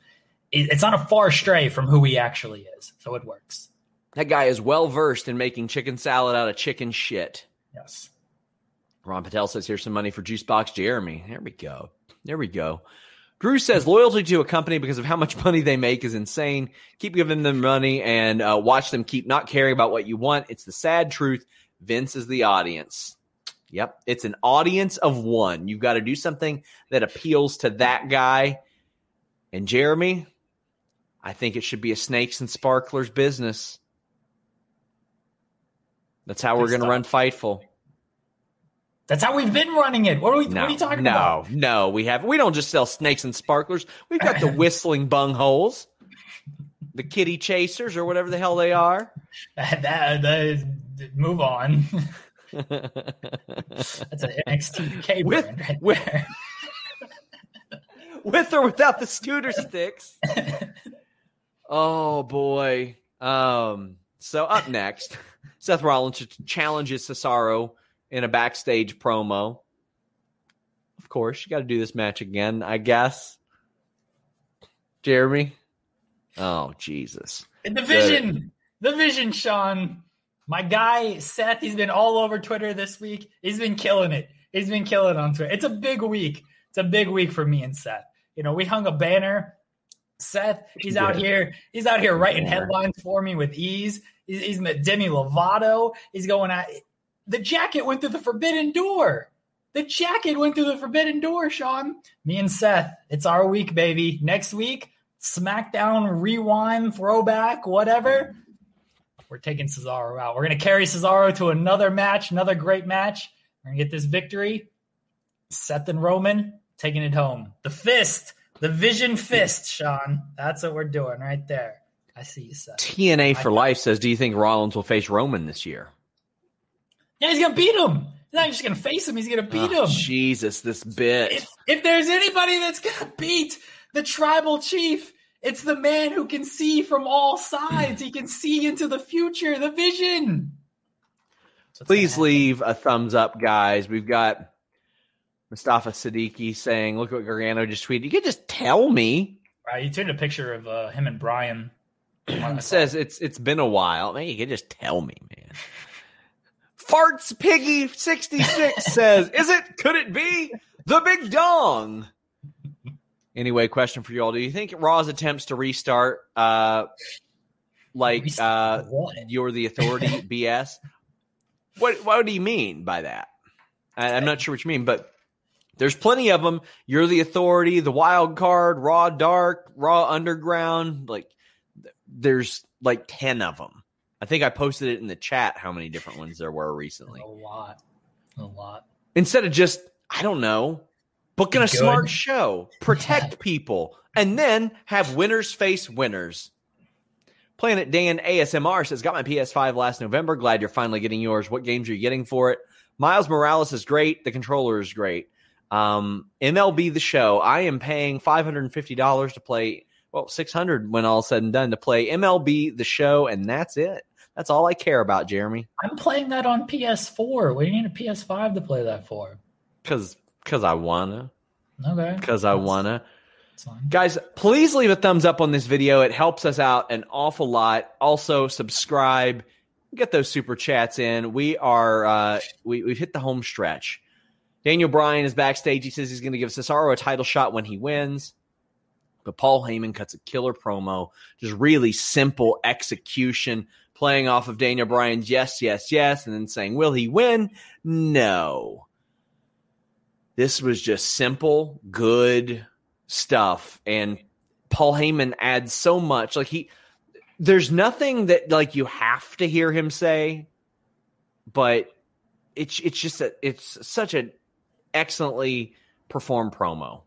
It's not a far stray from who he actually is, so it works. That guy is well-versed in making chicken salad out of chicken shit. Yes. Ron Patel says, here's some money for Juicebox Jeremy. There we go. Drew says, loyalty to a company because of how much money they make is insane. Keep giving them money and watch them keep not caring about what you want. It's the sad truth. Vince is the audience. Yep. It's an audience of one. You've got to do something that appeals to that guy. And Jeremy, I think it should be a snakes and sparklers business. That's how we're going to run Fightful. That's how we've been running it. What are you talking about? No, we haven't. We don't just sell snakes and sparklers. We've got the whistling bungholes, the kitty chasers, or whatever the hell they are. Move on. That's an NXT brand right there. With or without the scooter sticks. Oh, boy. So up next, Seth Rollins challenges Cesaro in a backstage promo. Of course, you got to do this match again, I guess. Jeremy? Oh, Jesus. The vision. The vision, Sean. My guy, Seth, he's been all over Twitter this week. He's been killing it. He's been killing on Twitter. It's a big week. It's a big week for me and Seth. You know, we hung a banner. Seth, he's out here. He's out here writing headlines for me with ease. He's met Demi Lovato. He's going at... The jacket went through the forbidden door. The jacket went through the forbidden door, Sean. Me and Seth, it's our week, baby. Next week, SmackDown, rewind, throwback, whatever. We're taking Cesaro out. We're going to carry Cesaro to another match, another great match. We're going to get this victory. Seth and Roman taking it home. The fist, the vision fist, Sean. That's what we're doing right there. I see you, Seth. TNA for Life says, do you think Rollins will face Roman this year? Yeah, he's going to beat him. He's not just going to face him. He's going to beat him. Jesus, this bit. If there's anybody that's going to beat the tribal chief, it's the man who can see from all sides. He can see into the future, the vision. Please leave a thumbs up, guys. We've got Mustafa Siddiqui saying, look what Gargano just tweeted. You can just tell me. Right, you took a picture of him and Brian. It says it's been a while. Man, you can just tell me, man. Farts Piggy 66 says, is it? Could it be? The Big Dong. Anyway, question for you all. Do you think Raw's attempts to restart you're the authority BS? What do you mean by that? I'm not sure what you mean, but there's plenty of them. You're the authority, the wild card, Raw Dark, Raw Underground. There's 10 of them. I think I posted it in the chat how many different ones there were recently. A lot. Instead of just, I don't know, booking a smart show, protect people, and then have winners face winners. Planet Dan ASMR says, got my PS5 last November. Glad you're finally getting yours. What games are you getting for it? Miles Morales is great. The controller is great. MLB The Show. I am paying $550 to play, $600 when all said and done, to play MLB The Show, and that's it. That's all I care about, Jeremy. I'm playing that on PS4. What do you need a PS5 to play that for? Because I wanna. Okay. Because I wanna. Guys, please leave a thumbs up on this video. It helps us out an awful lot. Also, subscribe. Get those super chats in. We are we've hit the home stretch. Daniel Bryan is backstage. He says he's going to give Cesaro a title shot when he wins. But Paul Heyman cuts a killer promo. Just really simple execution. Playing off of Daniel Bryan's yes, yes, yes, and then saying, will he win? No. This was just simple, good stuff. And Paul Heyman adds so much. There's nothing that you have to hear him say, but it's such an excellently performed promo.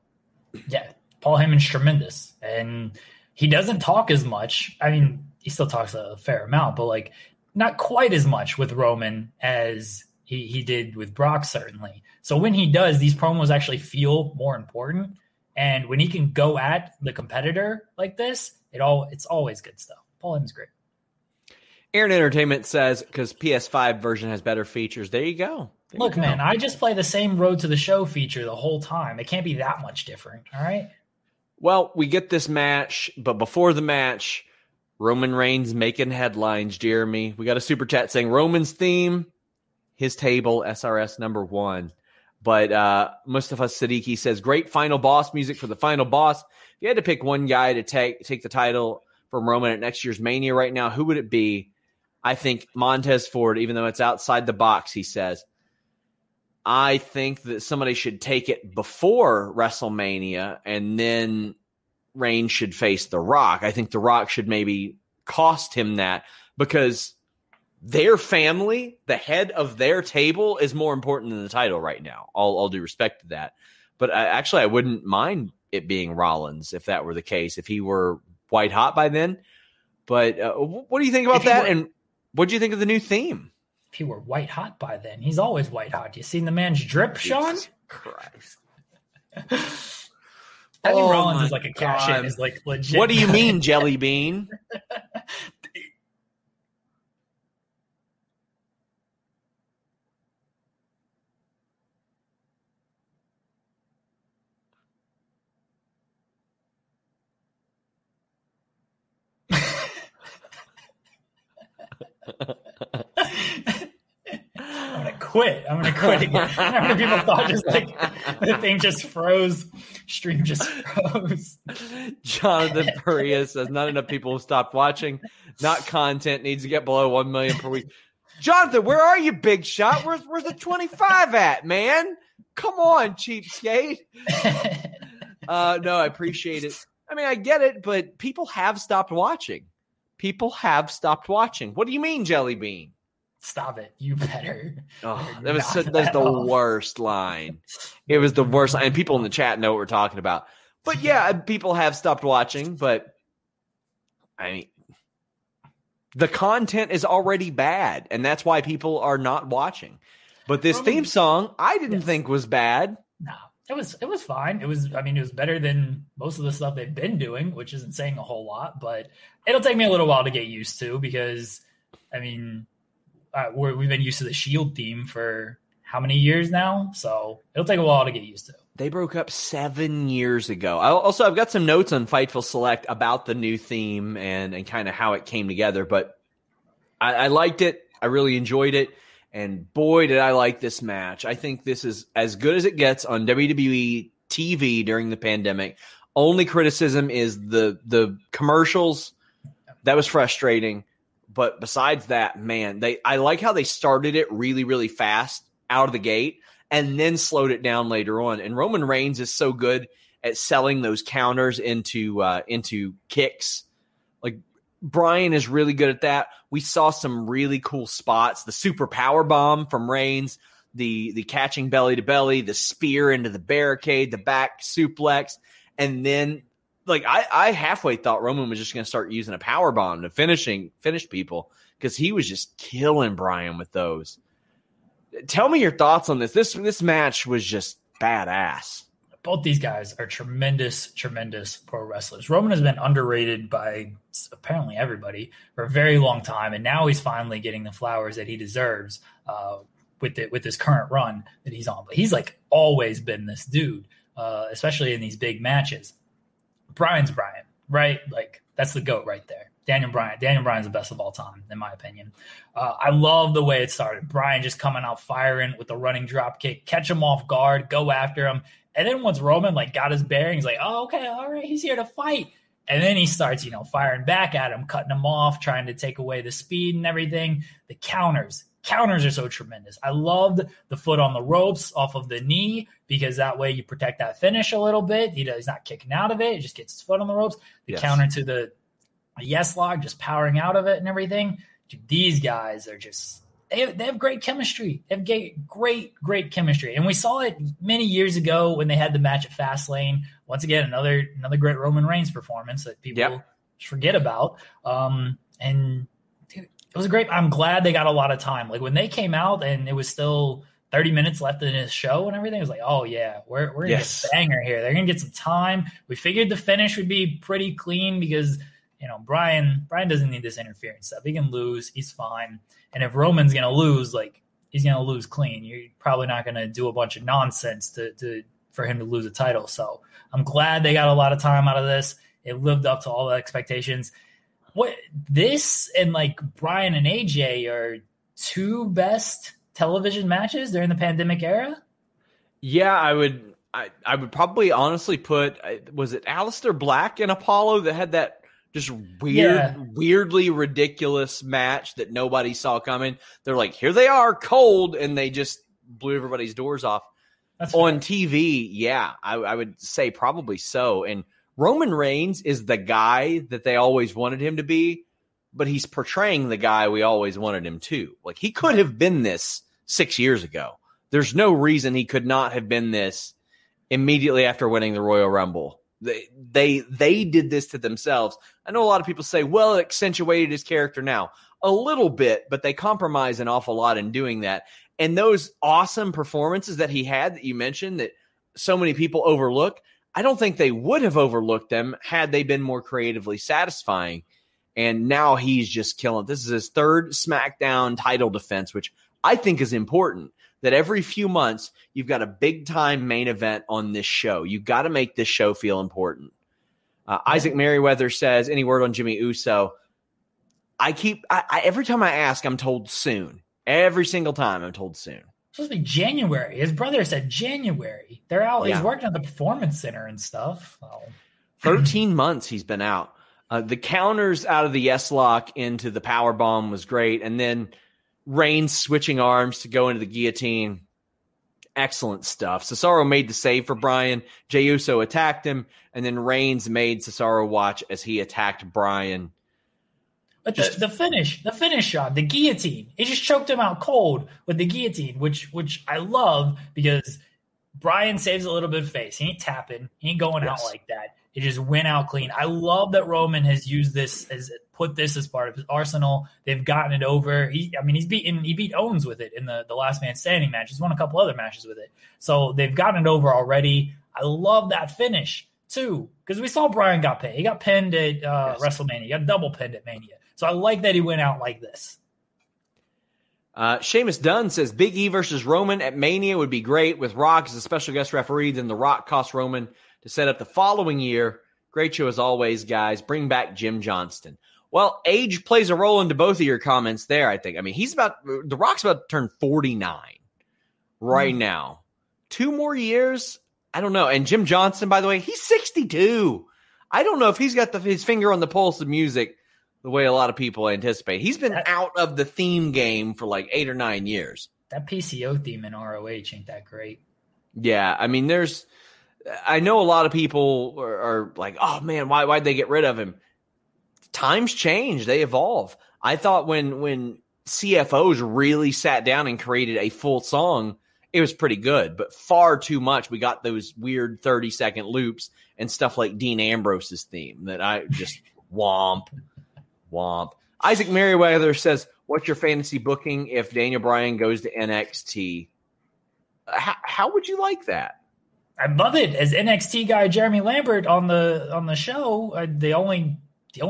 Yeah, Paul Heyman's tremendous, and he doesn't talk as much. I mean, he still talks a fair amount, but not quite as much with Roman as he did with Brock, certainly. So when he does, these promos actually feel more important. And when he can go at the competitor like this, it's always good stuff. Paul Heyman's great. Aaron Entertainment says, because PS5 version has better features. There you go. Man, I just play the same Road to the Show feature the whole time. It can't be that much different. All right. Well, we get this match, but before the match, Roman Reigns making headlines, Jeremy. We got a super chat saying Roman's theme, his table, SRS number 1. But Mustafa Siddiqui says, great final boss music for the final boss. If you had to pick one guy to take the title from Roman at next year's Mania right now, who would it be? I think Montez Ford, even though it's outside the box, he says. I think that somebody should take it before WrestleMania, and then Reigns should face The Rock. I think The Rock should maybe cost him that, because their family, the head of their table, is more important than the title right now. All due respect to that. But I wouldn't mind it being Rollins if that were the case, if he were white hot by then. But what do you think about that? And what do you think of the new theme? If he were white hot by then, he's always white hot. You seen the man's drip, Sean? Jesus Christ. I think Rollins is like a cash in, is like legit. What do you mean, Jelly Bean? I'm gonna quit again. How many people thought just like the thing just froze? Stream just froze. Jonathan Perea says not enough people have stopped watching. Not content needs to get below 1 million per week. Jonathan, where are you, big shot? Where's the 25 at, man? Come on, cheapskate. No, I appreciate it. I mean, I get it, but people have stopped watching. What do you mean, Jelly Bean? Stop it. You better. Oh, that's the worst line. It was the worst line. And people in the chat know what we're talking about. But yeah, people have stopped watching, but I mean, the content is already bad, and that's why people are not watching. But this theme song, I didn't think was bad. No, it was fine. It was better than most of the stuff they've been doing, which isn't saying a whole lot, but it'll take me a little while to get used to, because I mean, we've been used to the Shield theme for how many years now? So it'll take a while to get used to. They broke up 7 years ago. I've got some notes on Fightful Select about the new theme and kind of how it came together. But I liked it. I really enjoyed it. And boy, did I like this match. I think this is as good as it gets on WWE TV during the pandemic. Only criticism is the commercials. That was frustrating. But besides that, man, I like how they started it really, really fast out of the gate and then slowed it down later on. And Roman Reigns is so good at selling those counters into kicks. Like, Brian is really good at that. We saw some really cool spots. The super power bomb from Reigns, the catching belly to belly, the spear into the barricade, the back suplex. And then like I halfway thought Roman was just going to start using a power bomb to finish people, because he was just killing Bryan with those. Tell me your thoughts on this. This match was just badass. Both these guys are tremendous, tremendous pro wrestlers. Roman has been underrated by apparently everybody for a very long time, and now he's finally getting the flowers that he deserves with this current run that he's on. But he's like always been this dude, especially in these big matches. Bryan's Bryan, right? Like, that's the GOAT right there. Daniel Bryan. Daniel Bryan's the best of all time, in my opinion. I love the way it started. Bryan just coming out firing with the running drop kick, catch him off guard, go after him. And then once Roman like got his bearings, like, oh, okay, all right, he's here to fight. And then he starts, you know, firing back at him, cutting him off, trying to take away the speed and everything. The counters. Counters are so tremendous. I loved the foot on the ropes off of the knee, because that way you protect that finish a little bit. He's not kicking out of it. He just gets his foot on the ropes. The counter to the yes lock, just powering out of it and everything. Dude, these guys are just – they have great chemistry. They have great, great chemistry. And we saw it many years ago when they had the match at Fastlane. Once again, another great Roman Reigns performance that people forget about. It was great. I'm glad they got a lot of time. Like, when they came out and it was still 30 minutes left in his show and everything, it was like, oh yeah, we're going to get a banger here. They're going to get some time. We figured the finish would be pretty clean, because, you know, Bryan doesn't need this interference stuff. He can lose. He's fine. And if Roman's going to lose, like, he's going to lose clean. You're probably not going to do a bunch of nonsense for him to lose a title. So I'm glad they got a lot of time out of this. It lived up to all the expectations. What this and like Bryan and AJ are two best television matches during the pandemic era. Yeah, I would. I would probably honestly put, was it Aleister Black and Apollo that had that just weirdly ridiculous match that nobody saw coming? They're like, here they are, cold, and they just blew everybody's doors off. That's on fair. TV. Yeah, I would say probably so. And Roman Reigns is the guy that they always wanted him to be, but he's portraying the guy we always wanted him to. Like, he could have been this 6 years ago. There's no reason he could not have been this immediately after winning the Royal Rumble. They did this to themselves. I know a lot of people say, well, it accentuated his character now. A little bit, but they compromise an awful lot in doing that. And those awesome performances that he had that you mentioned that so many people overlook, I don't think they would have overlooked them had they been more creatively satisfying. And now he's just killing it. This is his third SmackDown title defense, which I think is important, that every few months you've got a big-time main event on this show. You've got to make this show feel important. Isaac Merriweather says, any word on Jimmy Uso? Every time I ask, I'm told soon. Every single time I'm told soon. It's supposed to be January. His brother said January. They're out. Yeah. He's working at the Performance Center and stuff. Oh. 13 months he's been out. The counters out of the yes lock into the power bomb was great. And then Reigns switching arms to go into the guillotine. Excellent stuff. Cesaro made the save for Bryan. Jey Uso attacked him. And then Reigns made Cesaro watch as he attacked Bryan. But the finish shot, the guillotine, it just choked him out cold with the guillotine, which I love because Bryan saves a little bit of face. He ain't tapping. He ain't going out like that. It just went out clean. I love that Roman has used this, has put this as part of his arsenal. They've gotten it over. He beat Owens with it in the last man standing match. He's won a couple other matches with it. So they've gotten it over already. I love that finish too, because we saw Bryan got pinned. He got pinned at WrestleMania. He got double pinned at Mania. So I like that he went out like this. Seamus Dunn says, Big E versus Roman at Mania would be great with Rock as a special guest referee. Then The Rock cost Roman to set up the following year. Great show as always, guys. Bring back Jim Johnston. Well, age plays a role into both of your comments there, I think. I mean, The Rock's about to turn 49 right now. 2 more years? I don't know. And Jim Johnston, by the way, he's 62. I don't know if he's got his finger on the pulse of music the way a lot of people anticipate. He's been out of the theme game for like 8 or 9 years. That PCO theme in ROH ain't that great. Yeah, I mean, I know a lot of people are like, oh man, why'd they get rid of him? Times change. They evolve. I thought when CFOs really sat down and created a full song, it was pretty good, but far too much. We got those weird 30-second loops and stuff like Dean Ambrose's theme that I just womp. Isaac Merriweather says, what's your fantasy booking if Daniel Bryan goes to NXT? How would you like that? I love it. As NXT guy Jeremy Lambert on the show, the only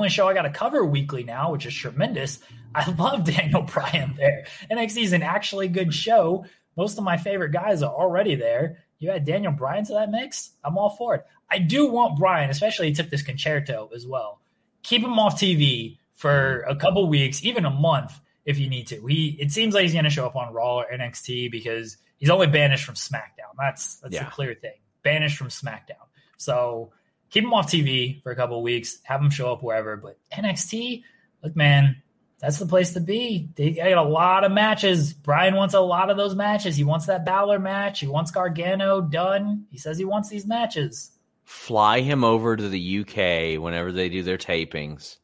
show I got to cover weekly now, which is tremendous. I love Daniel Bryan there. NXT is an actually good show. Most of my favorite guys are already there. You add Daniel Bryan to that mix, I'm all for it. I do want Bryan, especially he took this concerto as well. Keep him off TV for a couple weeks, even a month if you need to. It seems like he's going to show up on Raw or NXT because he's only banished from SmackDown. That's the clear thing. Banished from SmackDown. So keep him off TV for a couple of weeks. Have him show up wherever. But NXT, look, man, that's the place to be. They got a lot of matches. Bryan wants a lot of those matches. He wants that Balor match. He wants Gargano done. He says he wants these matches. Fly him over to the UK whenever they do their tapings.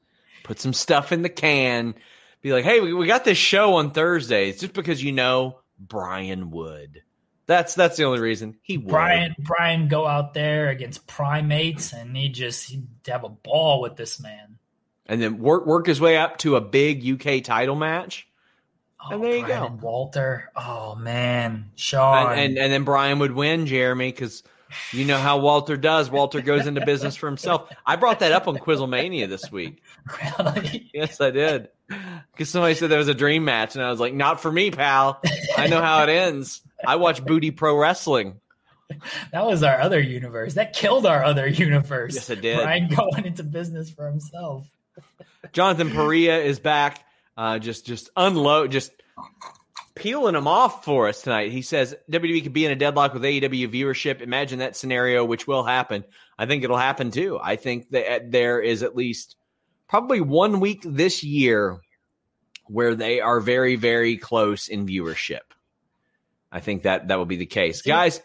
Put some stuff in the can. Be like, hey, we got this show on Thursday. It's just because Bryan would. That's the only reason he would. Bryan go out there against primates and he'd have a ball with this man. And then work his way up to a big UK title match. Oh, and there Bryan you go. And Walter. Oh man. Sean. And then Bryan would win, Jeremy, because you know how Walter does. Walter goes into business for himself. I brought that up on Quizzlemania this week. Really? Yes, I did. Because somebody said there was a dream match, and I was like, not for me, pal. I know how it ends. I watch Booty Pro Wrestling. That was our other universe. That killed our other universe. Yes, it did. Bryan going into business for himself. Jonathan Perea is back. Just unload. Just peeling them off for us tonight. He says WWE could be in a deadlock with AEW viewership. Imagine that scenario, which will happen. I think it'll happen too. I think that there is at least probably 1 week this year where they are very, very close in viewership. I think that will be the case. Guys,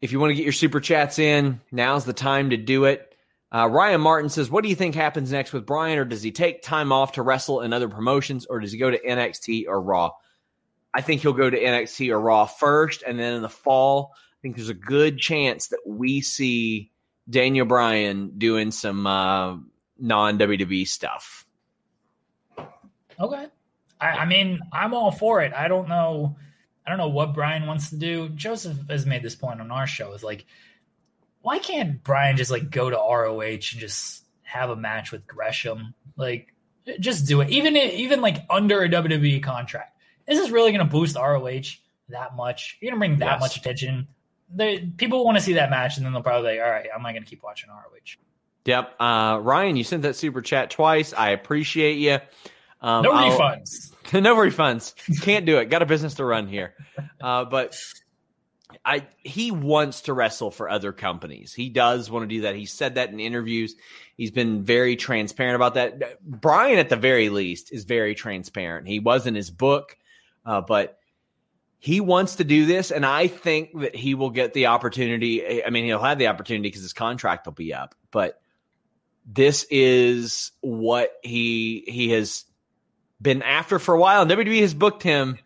if you want to get your super chats in, now's the time to do it. Ryan Martin says, what do you think happens next with Brian? Or does he take time off to wrestle in other promotions? Or does he go to NXT or Raw? I think he'll go to NXT or Raw first. And then in the fall, I think there's a good chance that we see Daniel Bryan doing some non-WWE stuff. Okay. I mean, I'm all for it. I don't know what Brian wants to do. Joseph has made this point on our show. It's like, why can't Brian just like go to ROH and just have a match with Gresham? Like, just do it. Even like under a WWE contract. This is really going to boost ROH that much. You're going to bring that much attention. People want to see that match, and then they'll probably be like, all right, I'm not going to keep watching ROH. Yep. Ryan, you sent that super chat twice. I appreciate you. Refunds. No refunds. Can't do it. Got a business to run here. But he wants to wrestle for other companies. He does want to do that. He said that in interviews. He's been very transparent about that. Brian, at the very least, is very transparent. He was in his book, but he wants to do this, and I think that he will get the opportunity. I mean, he'll have the opportunity because his contract will be up, but this is what he has been after for a while. WWE has booked him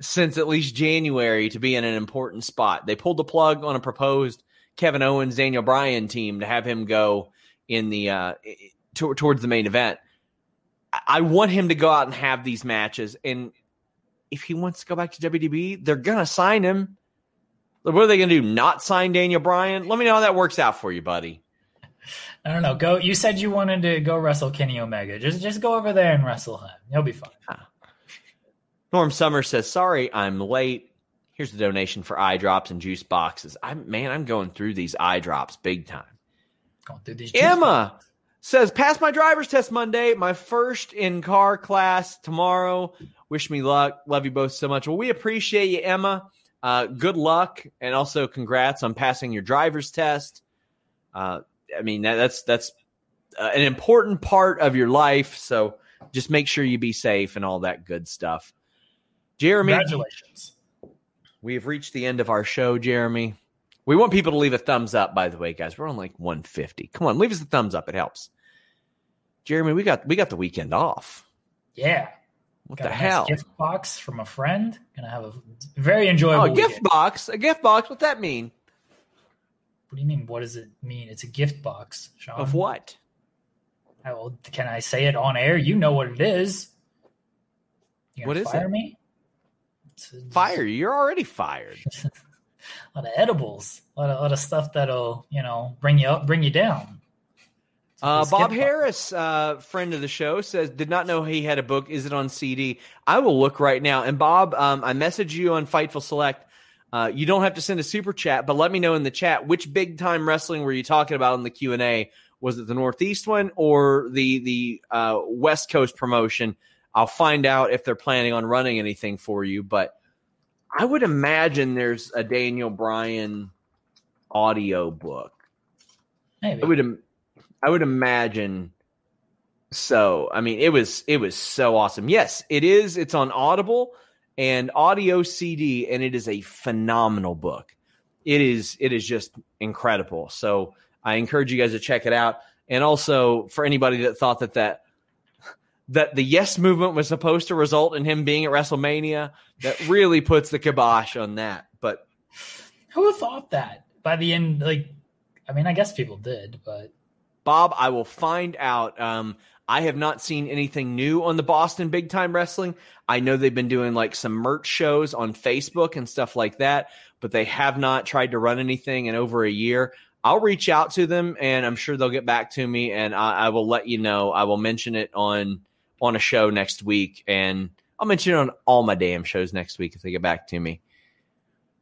since at least January to be in an important spot. They pulled the plug on a proposed Kevin Owens, Daniel Bryan team to have him go in the towards the main event. I want him to go out and have these matches. And if he wants to go back to WWE, they're going to sign him. What are they going to do? Not sign Daniel Bryan? Let me know how that works out for you, buddy. I don't know. Go. You said you wanted to go wrestle Kenny Omega. Just go over there and wrestle him. He'll be fine. Huh. Norm Summers says, sorry, I'm late. Here's the donation for eye drops and juice boxes. I'm going through these eye drops big time. Going through these juice boxes. Says, pass my driver's test Monday. My first in-car class tomorrow. Wish me luck. Love you both so much. Well, we appreciate you, Emma. Good luck. And also congrats on passing your driver's test. I mean, that's an important part of your life. So just make sure you be safe and all that good stuff. Jeremy, congratulations. We have reached the end of our show, Jeremy. We want people to leave a thumbs up, by the way, guys. We're on like 150. Come on, leave us a thumbs up. It helps. Jeremy, we got the weekend off. Yeah. What the hell? Nice gift box from a friend. Going to have a very enjoyable weekend. Gift box? A gift box? What's that mean? What do you mean? What does it mean? It's a gift box, Sean. Of what? Can I say it on air? You know what it is. What is it? Fire me? Fire, you're already fired. A lot of edibles, a lot of stuff that'll bring you up, bring you down. Bob Harris, friend of the show, says did not know he had a book. Is it on CD? I will look right now. And Bob, I message you on Fightful Select. You don't have to send a super chat, but let me know in the chat which big time wrestling were you talking about in the Q&A? Was it the Northeast one or the West Coast promotion? I'll find out if they're planning on running anything for you, but I would imagine there's a Daniel Bryan audio book. Maybe. I would imagine so. I mean, it was so awesome. Yes, it is. It's on Audible and audio CD, and it is a phenomenal book. It is just incredible. So I encourage you guys to check it out. And also for anybody that thought that the yes movement was supposed to result in him being at WrestleMania, that really puts the kibosh on that. But who thought that by the end? Like, I mean, I guess people did, but Bob, I will find out. I have not seen anything new on the Boston Big Time Wrestling. I know they've been doing like some merch shows on Facebook and stuff like that, but they have not tried to run anything in over a year. I'll reach out to them and I'm sure they'll get back to me and I will let you know. I will mention it on a show next week, and I'll mention it on all my damn shows next week if they get back to me.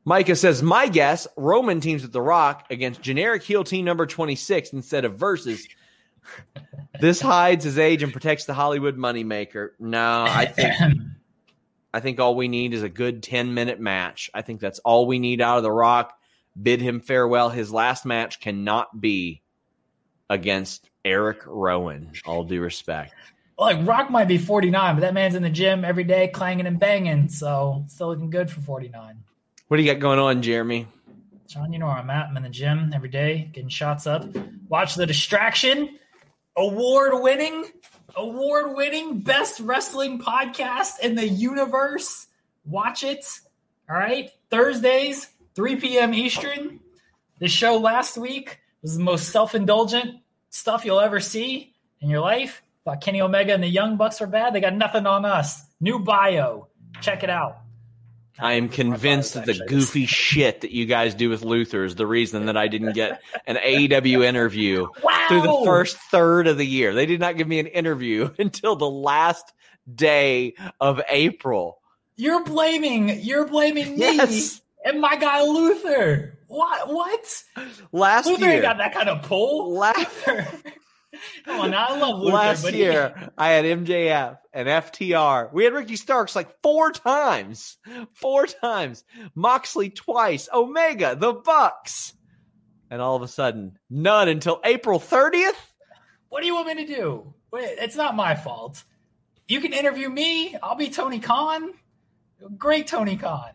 Micah says, my guess, Roman teams with The Rock against generic heel team number 26 instead of versus. This hides his age and protects the Hollywood moneymaker. No, I think I think all we need is a good 10-minute match. I think that's all we need out of The Rock. Bid him farewell. His last match cannot be against Eric Rowan. All due respect. Like, Rock might be 49, but that man's in the gym every day clanging and banging, so still looking good for 49. What do you got going on, Jeremy? John, you know where I'm at. I'm in the gym every day, getting shots up. Watch The Distraction, award-winning best wrestling podcast in the universe. Watch it. All right. Thursdays, 3 p.m. Eastern. The show last week was the most self-indulgent stuff you'll ever see in your life. Thought Kenny Omega and the Young Bucks were bad. They got nothing on us. New bio. Check it out. I am convinced that the goofy shit that you guys do with Luther is the reason that I didn't get an AEW interview through the first third of the year. They did not give me an interview until the last day of April. You're blaming me and my guy Luther. What? Last year. Luther got that kind of pull. Come on, I love Luther. Last year, I had MJF and FTR. We had Ricky Starks like four times. Moxley twice. Omega, the Bucks. And all of a sudden, none until April 30th? What do you want me to do? It's not my fault. You can interview me. I'll be Tony Khan. Great Tony Khan.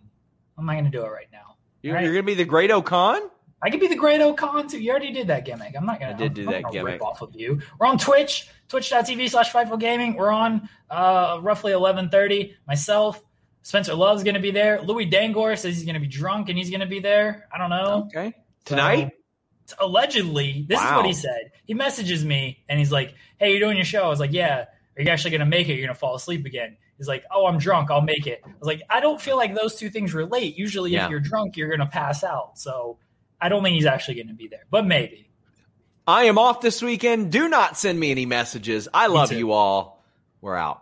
I'm not going to do it right now. You're going to be the great O'Khan? I could be the great O'Khan too. You already did that gimmick. I'm not going to rip off of you. We're on Twitch, twitch.tv/Fightful Gaming. We're on roughly 11:30. Myself, Spencer Love's going to be there. Louis Dangor says he's going to be drunk and he's going to be there. I don't know. Okay. Tonight? So, allegedly. This is what he said. He messages me and he's like, hey, you're doing your show. I was like, yeah. Are you actually going to make it? You're going to fall asleep again. He's like, oh, I'm drunk. I'll make it. I was like, I don't feel like those two things relate. Usually if you're drunk, you're going to pass out. So I don't think he's actually going to be there, but maybe. I am off this weekend. Do not send me any messages. I love you all. We're out.